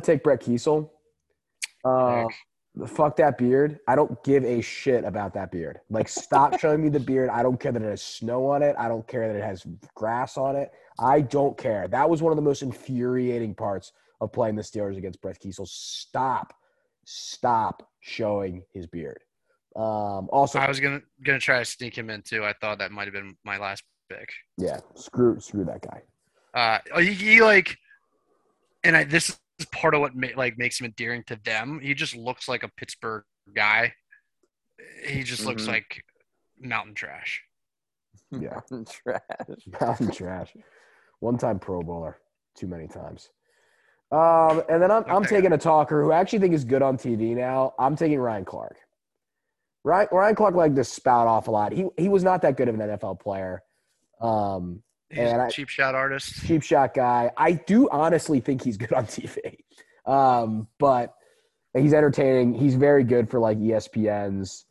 take Brett Kiesel. Fuck that beard. I don't give a shit about that beard. Like, stop showing me the beard. I don't care that it has snow on it. I don't care that it has grass on it. I don't care. That was one of the most infuriating parts of playing the Steelers against Brett Kiesel. Stop showing his beard. Also, I was going to try to sneak him in, too. I thought that might have been my last pick. Yeah, screw that guy. This is part of what makes him endearing to them. He just looks like a Pittsburgh guy. He just looks like mountain trash. Yeah, mountain trash. One time Pro Bowler, too many times. And then I'm taking a talker who I actually think is good on TV now. I'm taking Ryan Clark. Ryan Clark liked to spout off a lot. He was not that good of an NFL player. He's a cheap shot artist. Cheap shot guy. I do honestly think he's good on TV. But he's entertaining. He's very good for, like, ESPN's,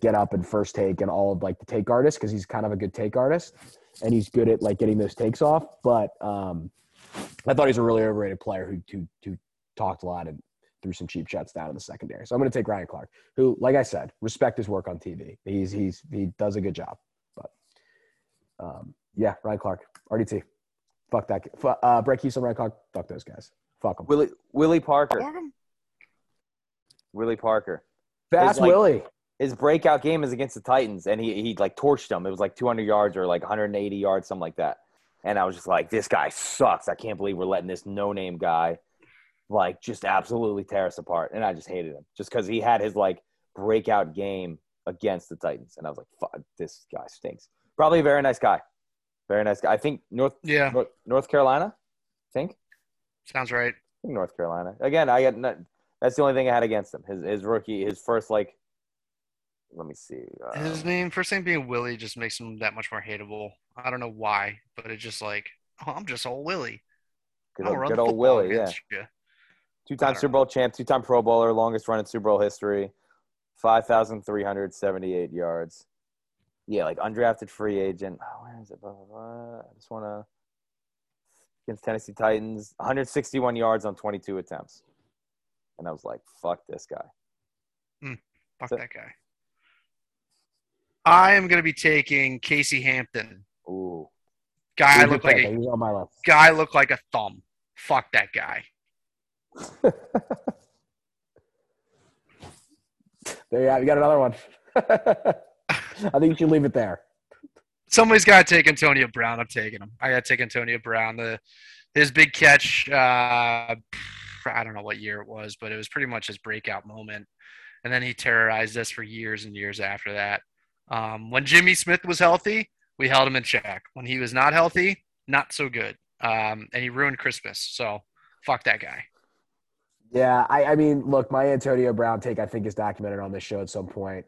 Get Up and First Take and all of, like, the take artists, because he's kind of a good take artist. And he's good at, like, getting those takes off. But I thought he's a really overrated player who talked a lot and threw some cheap shots down in the secondary. So I'm going to take Ryan Clark, who, like I said, respect his work on TV. He does a good job. But yeah, Ryan Clark, RDT, fuck that. Brett Keeson, Ryan Clark, fuck those guys. Fuck them. Willie Parker. Willie Parker. Fast Willie. His breakout game is against the Titans, and he like torched them. It was like 200 yards or like 180 yards, something like that. And I was just like, this guy sucks. I can't believe we're letting this no-name guy like just absolutely tear us apart. And I just hated him just because he had his like breakout game against the Titans. And I was like, fuck, this guy stinks. Probably a very nice guy. Very nice guy. I think North Carolina, I think. Sounds right. I think North Carolina. Again, that's the only thing I had against him. His rookie, his first like – let me see. His name, first name being Willie, just makes him that much more hateable. I don't know why, but it's just like, oh, I'm just old Willie. Good old Willie, yeah. You. Two-time Super Bowl champ, two-time Pro Bowler, longest run in Super Bowl history, 5,378 yards. Yeah, like undrafted free agent. Oh, where is it? Blah, blah, blah. I just want to – against Tennessee Titans, 161 yards on 22 attempts. And I was like, fuck this guy. That guy. I am going to be taking Casey Hampton. Ooh, guy looked like a thumb. Fuck that guy. There you go. You got another one. I think you should leave it there. Somebody's got to take Antonio Brown. I'm taking him. I got to take Antonio Brown. His big catch. I don't know what year it was, but it was pretty much his breakout moment. And then he terrorized us for years and years after that. When Jimmy Smith was healthy, we held him in check. When he was not healthy, not so good. And he ruined Christmas. So, fuck that guy. Yeah, I mean, look, my Antonio Brown take, I think, is documented on this show at some point.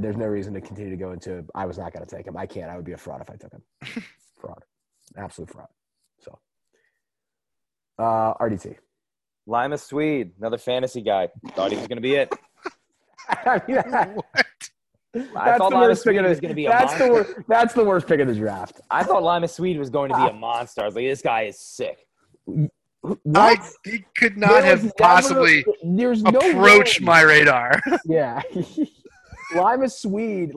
There's no reason to continue to go into it. I was not going to take him. I can't. I would be a fraud if I took him. Fraud. Absolute fraud. So, RDT. Lima Swede, another fantasy guy. Thought he was going to be it. I mean, what? That's the worst pick of the draft. I thought Lima Swede was going to be a monster. I was like, this guy is sick. He could not have possibly approached my radar. Yeah. Lima Swede,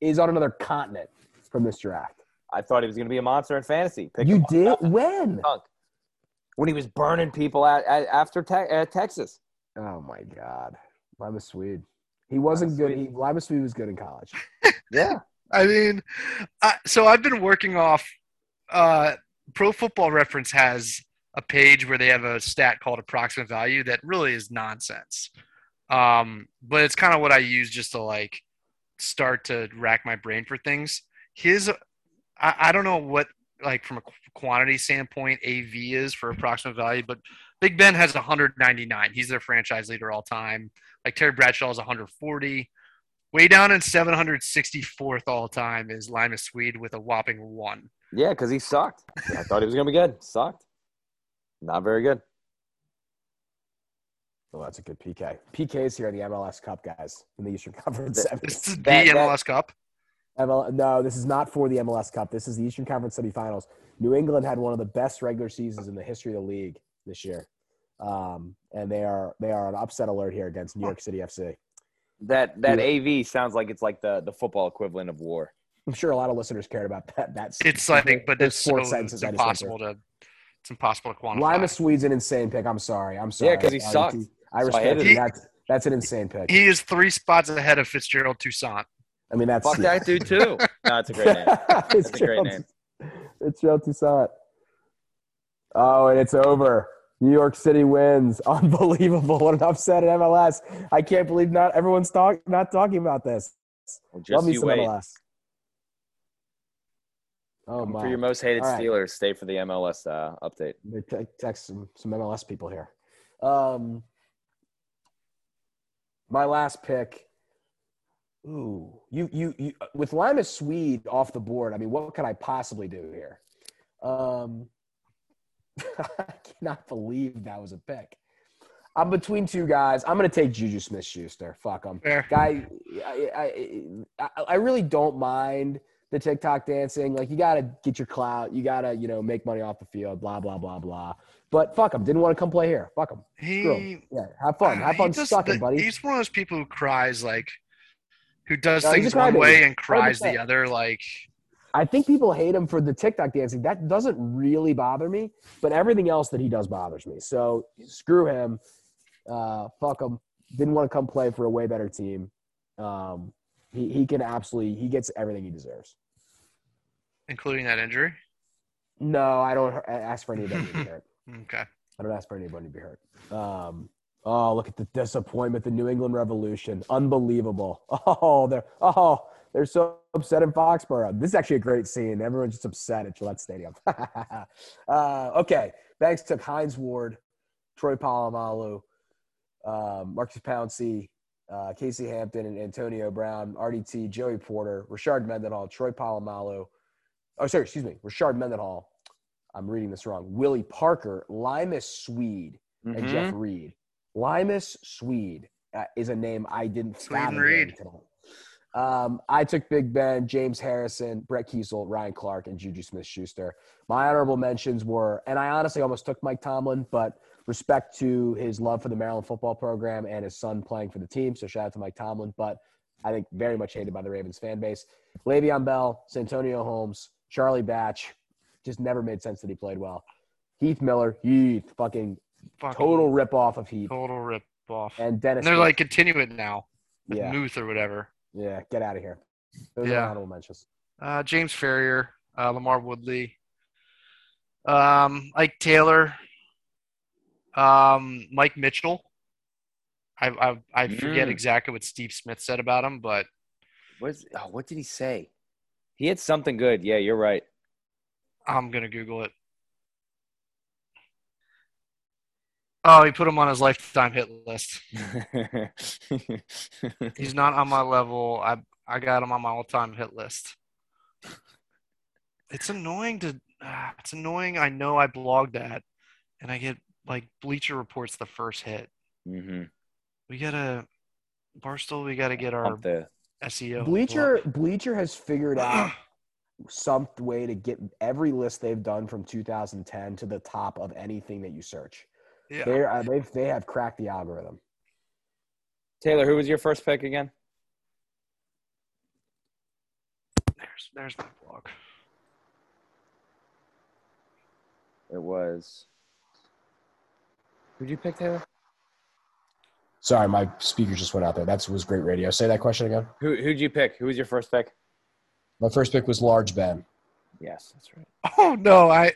is on another continent from this draft. I thought he was going to be a monster in fantasy. You did? When? When he was burning people after Texas. Oh, my God. Lima Swede. He wasn't good. Lima Swede was good in college. Yeah. I mean, so I've been working off Pro Football Reference has a page where they have a stat called approximate value that really is nonsense. But it's kind of what I use just to, start to rack my brain for things. I don't know what, from a quantity standpoint, AV is for approximate value, but Big Ben has 199. He's their franchise leader all time. Terry Bradshaw is 140. Way down in 764th all time is Lima Swede with a whopping 1. Yeah, because he sucked. I thought he was going to be good. Sucked. Not very good. Well, that's a good PK. PK is here in the MLS Cup, guys, in the Eastern Conference Semis. This is the MLS Cup? No, this is not for the MLS Cup. This is the Eastern Conference Semifinals. New England had one of the best regular seasons in the history of the league this year. And they are an upset alert here against New York City FC. That AV sounds like it's like the football equivalent of war. I'm sure a lot of listeners cared about that. It's impossible to quantify. Lima Swede's an insane pick. I'm sorry. Yeah, because he sucks. I respect him. That's an insane pick. He is 3 spots ahead of Fitzgerald Toussaint. I mean, that's – fuck yeah. That dude, too. No, it's a great name. It's a great name. It's Real Toussaint. Oh, and it's over. New York City wins. Unbelievable. What an upset at MLS. I can't believe not everyone's talking about this. Well, just love me some MLS. Oh, my. For your most hated Steelers, stay for the MLS update. Text some MLS people here. My last pick. Ooh, you with Limas Swede off the board. I mean, what could I possibly do here? I cannot believe that was a pick. I'm between two guys. I'm going to take Juju Smith-Schuster. Fuck him. Yeah. Guy, I really don't mind the TikTok dancing. Like, you got to get your clout. You got to, make money off the field, blah, blah, blah, blah. But fuck him. Didn't want to come play here. Fuck him. Screw him. Yeah, have fun. Have fun sucking, buddy. He's one of those people who cries, like, who does things one way and cries the other, like – I think people hate him for the TikTok dancing. That doesn't really bother me, but everything else that he does bothers me. So screw him. Fuck him. Didn't want to come play for a way better team. He can absolutely – he gets everything he deserves. Including that injury? No, I don't ask for anybody to be hurt. Okay. I don't ask for anybody to be hurt. Oh, look at the disappointment. The New England Revolution. Unbelievable. They're so upset in Foxborough. This is actually a great scene. Everyone's just upset at Gillette Stadium. Okay. Banks took Hines Ward, Troy Polamalu, Marcus Pouncey, Casey Hampton, and Antonio Brown, RDT, Joey Porter, Rashard Mendenhall, Troy Polamalu. Oh, sorry, excuse me. Rashard Mendenhall. I'm reading this wrong. Willie Parker, Limas Swede, and Jeff Reed. Limas Swede is a name I didn't fathom until. I took Big Ben, James Harrison, Brett Kiesel, Ryan Clark, and Juju Smith-Schuster. My honorable mentions were, and I honestly almost took Mike Tomlin, but respect to his love for the Maryland football program and his son playing for the team, so shout out to Mike Tomlin, but I think very much hated by the Ravens fan base. Le'Veon Bell, Santonio Holmes, Charlie Batch, just never made sense that he played well. Heath Miller, fucking total ripoff of Heath. Total ripoff. And Dennis. And they're like continuing now. Yeah. Muth or whatever. Yeah, get out of here. Those are honorable mentions. James Ferrier, Lamar Woodley, Ike Taylor, Mike Mitchell. I forget exactly what Steve Smith said about him, but what did he say? He had something good. Yeah, you're right. I'm gonna Google it. Oh, he put him on his lifetime hit list. He's not on my level. I got him on my all-time hit list. It's annoying to it's annoying. I know I blogged that, and I get, like, Bleacher Report's the first hit. Mm-hmm. We got to – Barstool, we got to get our SEO. Bleacher has figured out some way to get every list they've done from 2010 to the top of anything that you search. Yeah. They have cracked the algorithm. Taylor, who was your first pick again? There's my blog. It was. Who'd you pick, Taylor? Sorry, my speaker just went out there. That was great radio. Say that question again. Who'd you pick? Who was your first pick? My first pick was Large Ben. Yes, that's right. Oh no,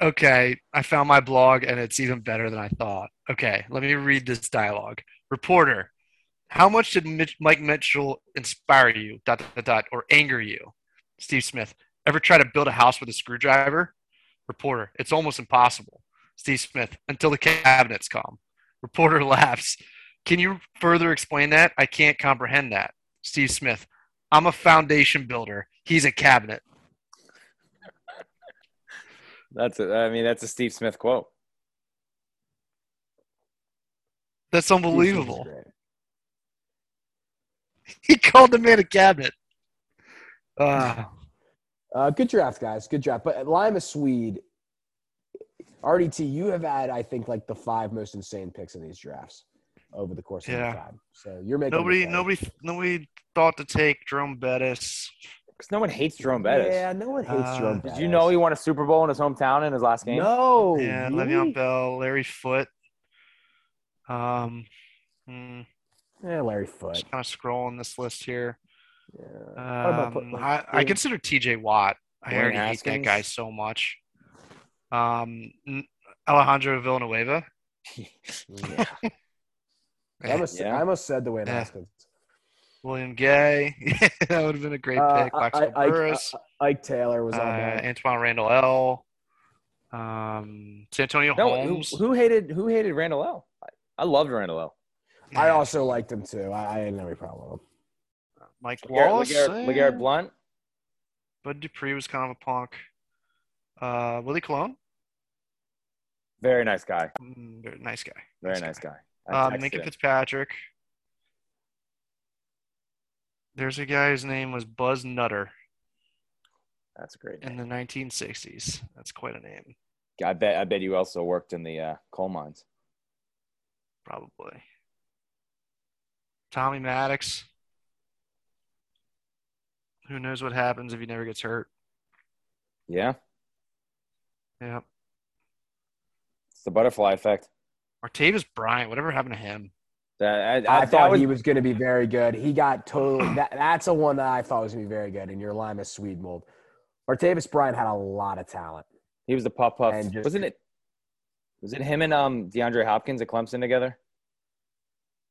okay, I found my blog, and it's even better than I thought. Okay, let me read this dialogue. Reporter, how much did Mike Mitchell inspire you, ... or anger you? Steve Smith, ever try to build a house with a screwdriver? Reporter, it's almost impossible. Steve Smith, until the cabinets come. Reporter laughs. Can you further explain that? I can't comprehend that. Steve Smith, I'm a foundation builder. He's a cabinet. That's a Steve Smith quote. That's unbelievable. He called the man a cabinet. Good draft, guys. Good draft. But Limas Swede, RDT, you have had, I think, like the 5 most insane picks in these drafts over the course of the time. So you're making nobody thought to take Jerome Bettis. Because no one hates Jerome Bettis. Yeah, no one hates Jerome Bettis. Did you know he won a Super Bowl in his hometown in his last game? No. Yeah, Le'Veon Bell, Larry Foote. Yeah, Larry Foote. Just kind of scrolling this list here. Yeah. I consider T.J. Watt. I already hate that guy so much. Alejandro Villanueva. Yeah. I almost said Dwayne Haskins. William Gay. That would have been a great pick. Burris. Ike Taylor was on there. Antoine Randall L. Santonio Holmes. Who hated Randall L? I loved Randall L. Yeah. I also liked him too. I didn't have any problem with him. Mike Wallace. LeGarrette Blount. Bud Dupree was kind of a punk. Willie Colon. Very nice guy. Minkah Fitzpatrick. There's a guy whose name was Buzz Nutter. That's a great name. In the 1960s. That's quite a name. I bet you also worked in the coal mines. Probably. Tommy Maddox. Who knows what happens if he never gets hurt? Yeah. Yeah. It's the butterfly effect. Martavis Bryant, whatever happened to him? I thought he was going to be very good. He got totally – that's the one that I thought was going to be very good in your Limas Swedemold. Martavis Bryant had a lot of talent. He was the puff. Wasn't it him and DeAndre Hopkins at Clemson together?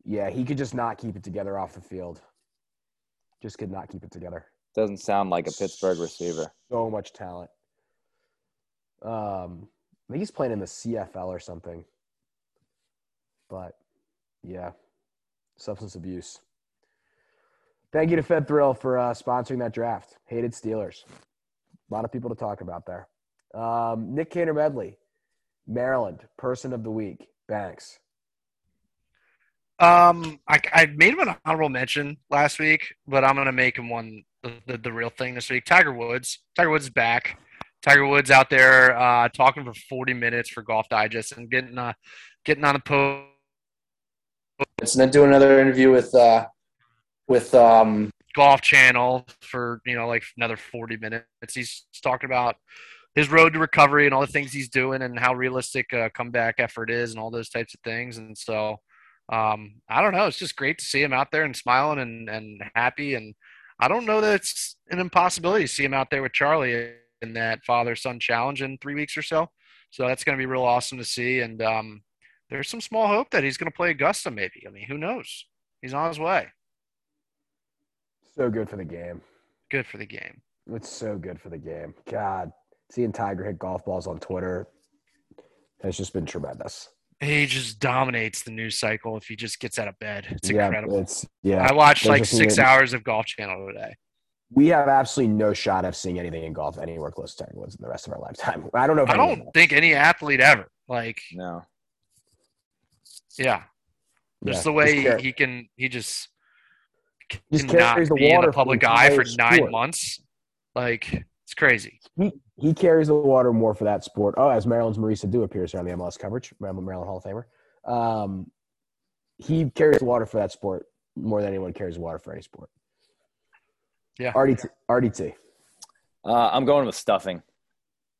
Yeah, he could just not keep it together off the field. Just could not keep it together. Doesn't sound like a Pittsburgh receiver. So much talent. I think he's playing in the CFL or something. But, yeah, substance abuse. Thank you to FedThrill for sponsoring that draft. Hated Steelers. A lot of people to talk about there. Nick Caner-Medley, Maryland, Person of the Week, Banks. I made him an honorable mention last week, but I'm going to make him one the real thing this week. Tiger Woods. Tiger Woods is back. Tiger Woods out there talking for 40 minutes for Golf Digest and getting on a post. And then do another interview with Golf Channel for another 40 minutes. He's talking about his road to recovery and all the things he's doing and how realistic a comeback effort is and all those types of things. And so I don't know. It's just great to see him out there and smiling and happy. And I don't know that it's an impossibility to see him out there with Charlie in that father-son challenge in 3 weeks or so. So that's going to be real awesome to see. And there's some small hope that he's going to play Augusta maybe. I mean, who knows? He's on his way. So good for the game. Good for the game. It's so good for the game. God, seeing Tiger hit golf balls on Twitter has just been tremendous. He just dominates the news cycle if he just gets out of bed. It's incredible. I watched like 6 hours of Golf Channel today. We have absolutely no shot of seeing anything in golf anywhere close to Tiger Woods in the rest of our lifetime. I don't know. I don't think any athlete ever. No. Yeah. Just the way he can – he just cannot be in the public eye for 9 months. It's crazy. He carries the water more for that sport. Oh, as Maryland's Marisa Due appears on the MLS coverage, Maryland Hall of Famer. He carries the water for that sport more than anyone carries water for any sport. Yeah. RDT. I'm going with stuffing.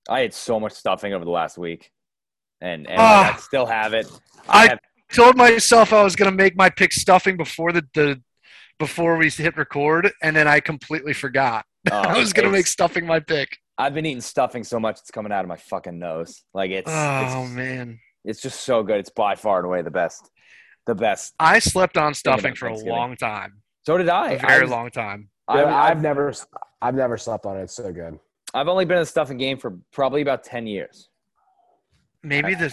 I had so much stuffing over the last week. And I still have it. I told myself I was going to make my pick stuffing before before we hit record, and then I completely forgot. I was going to make stuffing my pick. I've been eating stuffing so much it's coming out of my fucking nose. Man. It's just so good. It's by far and away the best. The best. I slept on stuffing for a long time. So did I. Long time. I've never slept on it. It's so good. I've only been in the stuffing game for probably about 10 years. Maybe the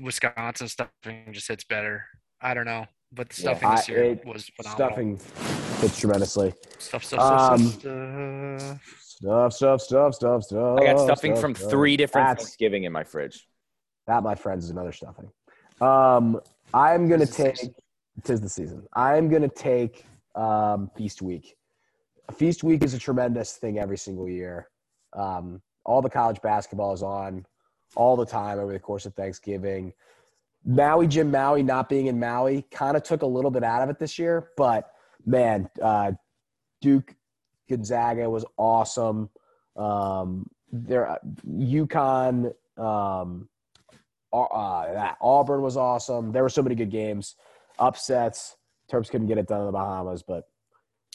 Wisconsin stuffing just hits better. I don't know. But the stuffing this year was phenomenal. Stuffing fits tremendously. Stuff. I got stuffing from three different Thanksgiving in my fridge. That, my friends, is another stuffing. I'm going to take – tis the season. I'm going to take Feast Week. Feast Week is a tremendous thing every single year. All the college basketball is on all the time over the course of Thanksgiving. Jim Maui not being in Maui kind of took a little bit out of it this year. But, man, Duke Gonzaga was awesome. UConn, Auburn was awesome. There were so many good games, upsets. Terps couldn't get it done in the Bahamas, but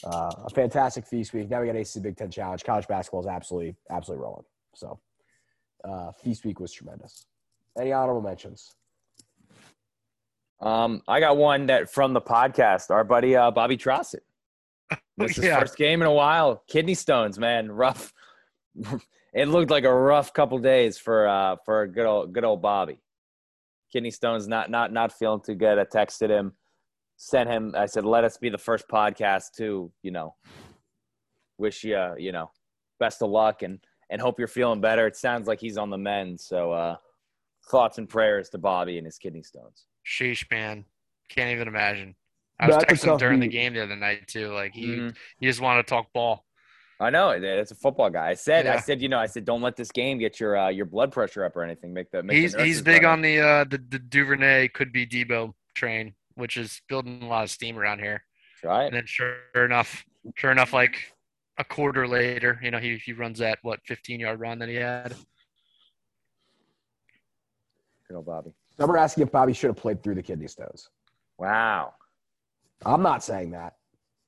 a fantastic feast week. Now we got AC Big Ten Challenge. College basketball is absolutely rolling. So feast week was tremendous. Any honorable mentions? I got one that from the podcast, our buddy Bobby Trossett. This is first game in a while. Kidney stones, man. Rough. It looked like a rough couple days for good old Bobby. Kidney stones, not feeling too good. I texted him, sent him. I said, "Let us be the first podcast to, wish you, best of luck and hope you're feeling better." It sounds like he's on the mend. So thoughts and prayers to Bobby and his kidney stones. Sheesh, man, can't even imagine. I was texting him during the game the other night too. Like he just wanted to talk ball. I know. It's a football guy. I said, don't let this game get your blood pressure up or anything. He's big better. On the Duvernay could be Debo train, which is building a lot of steam around here. That's right. And then sure enough, like a quarter later, he runs that 15-yard run that he had. Good old Bobby. Some are asking if Bobby should have played through the kidney stones. Wow. I'm not saying that.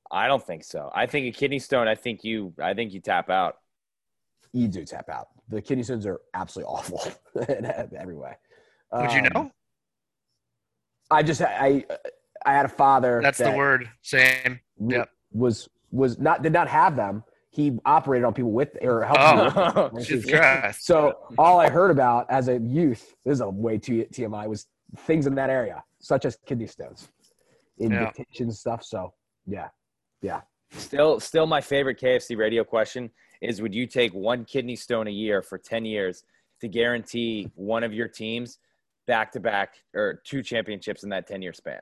I don't think so. I think a kidney stone, I think you tap out. You do tap out. The kidney stones are absolutely awful in every way. Would you know? I had a father. That's the word. Same. Yep. Did not have them. He operated on people with or helped. Oh, Jesus Christ. So all I heard about as a youth, this is a way too TMI, was things in that area, such as kidney stones, invitation stuff. So yeah. Yeah. Still my favorite KFC radio question is, would you take one kidney stone a year for 10 years to guarantee one of your teams back-to-back or two championships in that 10-year span?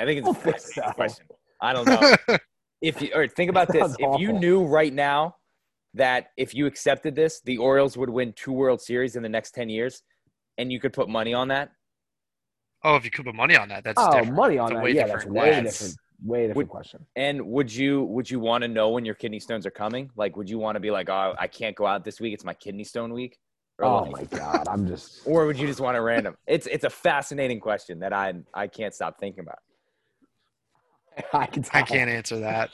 I think it's a fascinating question. I don't know. Think about this. If you knew right now that if you accepted this, the Orioles would win 2 World Series in the next 10 years, and you could put money on that. Oh, if you could put money on that, that's different. Money on that, that's way different question. And would you want to know when your kidney stones are coming? Like, would you want to be like, oh, I can't go out this week; it's my kidney stone week. Or my God, I'm just. Or would you just want to random? It's a fascinating question that I can't stop thinking about. I can't answer that.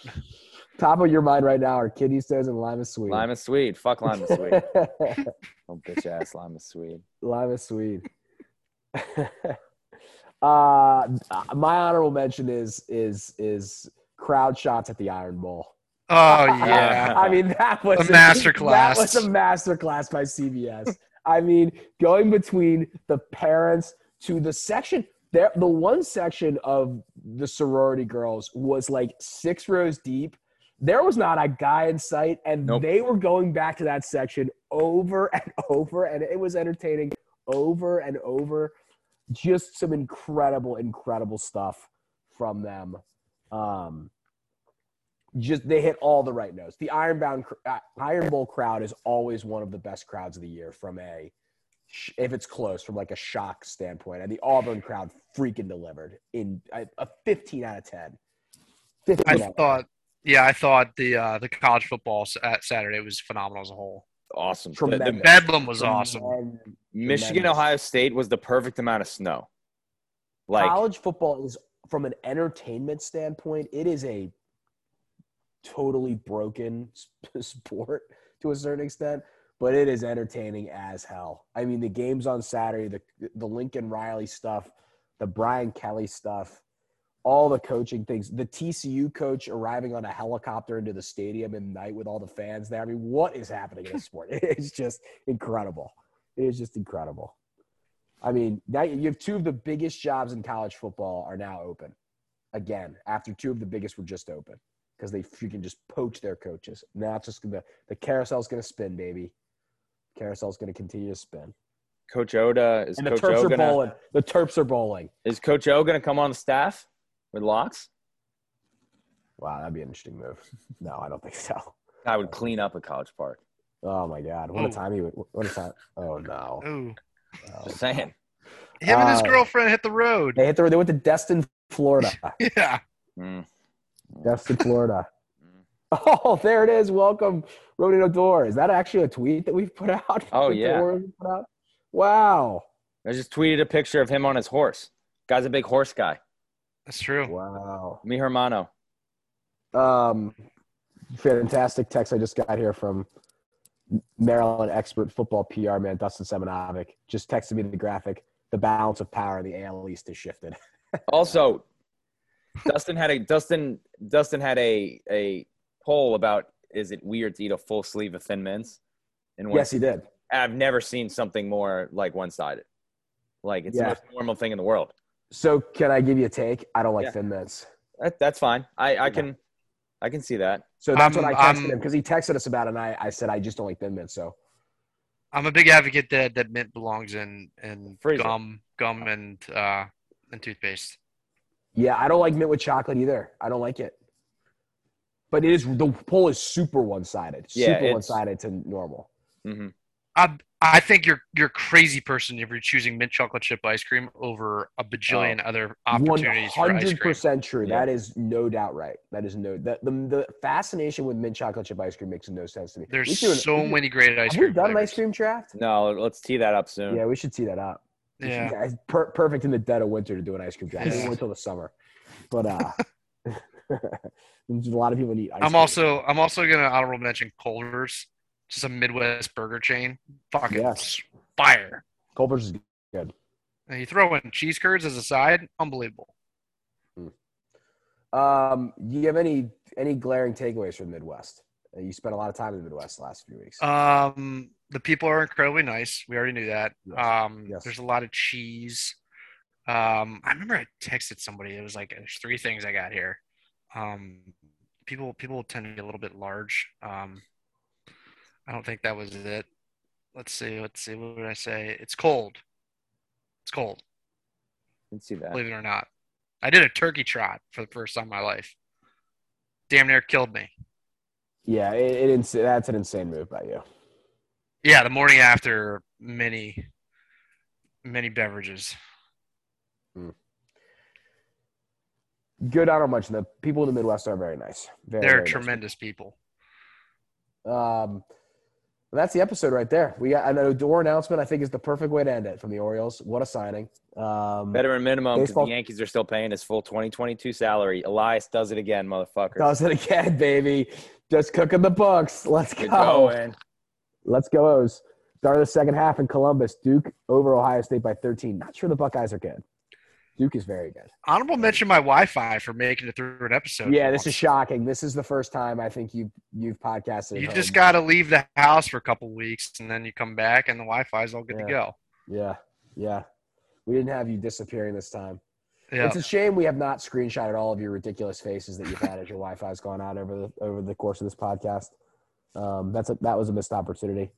Top of your mind right now are kidney stones and Lima Swede. Lima Swede, fuck Lima Swede. Oh, bitch ass Lima Swede. Lima Swede. My honorable mention is crowd shots at the Iron Bowl. Oh yeah. I mean, that was a masterclass. That was a masterclass by CBS. I mean, going between the parents to the section there, the one section of the sorority girls was like 6 rows deep. There was not a guy in sight, and They were going back to that section over and over, and it was entertaining over and over. Just some incredible stuff from them. They hit all the right notes. The Iron Bowl crowd is always one of the best crowds of the year if it's close, from like a shock standpoint. And the Auburn crowd freaking delivered in a 15 out of 10. I thought the college football Saturday was phenomenal as a whole. Awesome. The bedlam was awesome. Michigan, Ohio State was the perfect amount of snow. Like, college football is, from an entertainment standpoint, it is a totally broken sport to a certain extent, but it is entertaining as hell. I mean, the games on Saturday, the Lincoln Riley stuff, the Brian Kelly stuff, all the coaching things, the TCU coach arriving on a helicopter into the stadium at night with all the fans there. I mean, what is happening in this sport? It's just incredible. It is just incredible. I mean, now you have 2 of the biggest jobs in college football are now open again, after 2 of the biggest were just open because they freaking just poach their coaches. Now it's just the carousel's going to spin, baby. Carousel's going to continue to spin. Coach Oda is, and Coach Terps O gonna, are bowling. The Terps are bowling. Is Coach O going to come on the staff with locks? Wow, that'd be an interesting move. No, I don't think so. I would clean up a college park. Oh my God! What a time he would! What a time! Oh no! Ooh. Oh. Just saying. Him and his girlfriend hit the road. They hit the road. They went to Destin, Florida. Yeah. Destin, Florida. Oh, there it is. Welcome, Rougned Odor. Is that actually a tweet that we've put out? Oh yeah. Wow. I just tweeted a picture of him on his horse. Guy's a big horse guy. That's true. Wow. Mi hermano. Fantastic text I just got here from Maryland expert football PR man Dustin Semenovic. Just texted me the graphic. The balance of power in the AL East has shifted. Also, Dustin had a poll about is it weird to eat a full sleeve of Thin Mints? And yes, he did. I've never seen something more like one-sided. Like it's the most normal thing in the world. So can I give you a take? I don't like Thin Mints. That's fine. I can see that. So that's what I texted him because he texted us about it, and I said I just don't like Thin Mints. So I'm a big advocate that mint belongs in gum and toothpaste. Yeah, I don't like mint with chocolate either. I don't like it. But it is the poll is super one-sided. Yeah, super one-sided to normal. Mm-hmm. I think you're a crazy person if you're choosing mint chocolate chip ice cream over a bajillion other opportunities for ice cream. 100% true. Yeah. That is no doubt right. That is the fascination with mint chocolate chip ice cream makes no sense to me. There's so many great ice cream. Have we done an ice cream draft? No, let's tee that up soon. Yeah, we should tee that up. Yeah, it's perfect in the dead of winter to do an ice cream draft. Yeah. Wait until the summer, but a lot of people need ice cream. I'm also gonna honorable mention Culver's. Just a Midwest burger chain. Fucking fire. Culver's is good. And you throw in cheese curds as a side. Unbelievable. Do you have any glaring takeaways from the Midwest? You spent a lot of time in the Midwest the last few weeks. The people are incredibly nice. We already knew that. Yes. There's a lot of cheese. I remember I texted somebody. It was like, there's three things I got here. People tend to be a little bit large. I don't think that was it. Let's see. What did I say? It's cold. Didn't see that. Believe it or not. I did a turkey trot for the first time in my life. Damn near killed me. Yeah, that's an insane move by you. Yeah, the morning after many beverages. Good, I don't much. The people in the Midwest are very nice. They're tremendous people. That's the episode right there. We got an Odor announcement, I think, is the perfect way to end it from the Orioles. What a signing. Veteran minimum because the Yankees are still paying his full 2022 salary. Elias does it again, motherfucker. Does it again, baby. Just cooking the books. Let's go. Let's go, O's. Start of the second half in Columbus. Duke over Ohio State by 13. Not sure the Buckeyes are good. Duke is very good. Honorable mention my Wi-Fi for making it through an episode. Yeah, this is shocking. This is the first time I think you've podcasted. You just got to leave the house for a couple weeks, and then you come back, and the Wi-Fi is all good to go. Yeah. We didn't have you disappearing this time. Yeah. It's a shame we have not screenshotted all of your ridiculous faces that you've had as your Wi-Fi has gone out over the course of this podcast. That was a missed opportunity.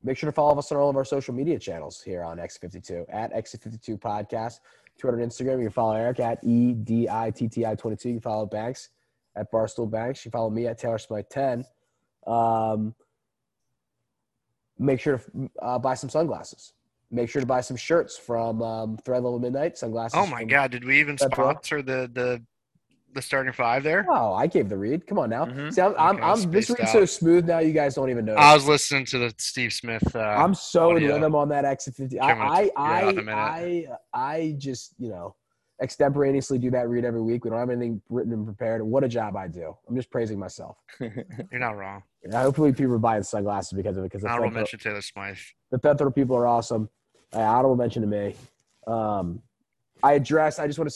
Make sure to follow us on all of our social media channels here on X52 at X52 Podcast, Twitter and Instagram. You can follow Eric at EDITTI22. You can follow Banks at Barstool Banks. You can follow me at TaylorSmite10. Make sure to buy some sunglasses. Make sure to buy some shirts from Thread Level Midnight sunglasses. Oh my God! Did we even sponsor the starting five there? Oh, I gave the read. Come on now. Mm-hmm. See, I'm this read's so smooth now you guys don't even know. I was listening to the Steve Smith. I'm so in rhythm on that exit 50. I just, extemporaneously do that read every week. We don't have anything written and prepared. What a job I do. I'm just praising myself. You're not wrong. And hopefully people are buying sunglasses because of it. Because honorable mention Taylor Smythe. The Bethel people are awesome. Honorable mention to me. I addressed so people that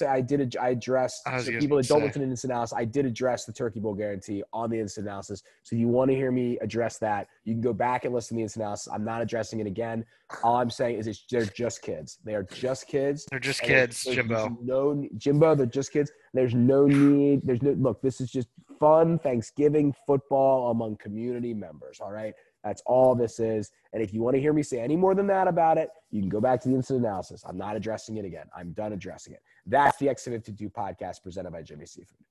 don't listen to instant analysis. I did address the Turkey Bowl guarantee on the instant analysis. So you want to hear me address that. You can go back and listen to the instant analysis. I'm not addressing it again. All I'm saying is they're just kids. They are just kids. They're just kids, Jimbo. Jimbo, they're just kids. There's no need. Look, this is just fun Thanksgiving football among community members. All right. That's all this is. And if you want to hear me say any more than that about it, you can go back to the instant analysis. I'm not addressing it again. I'm done addressing it. That's the X52 podcast presented by Jimmy Seafood.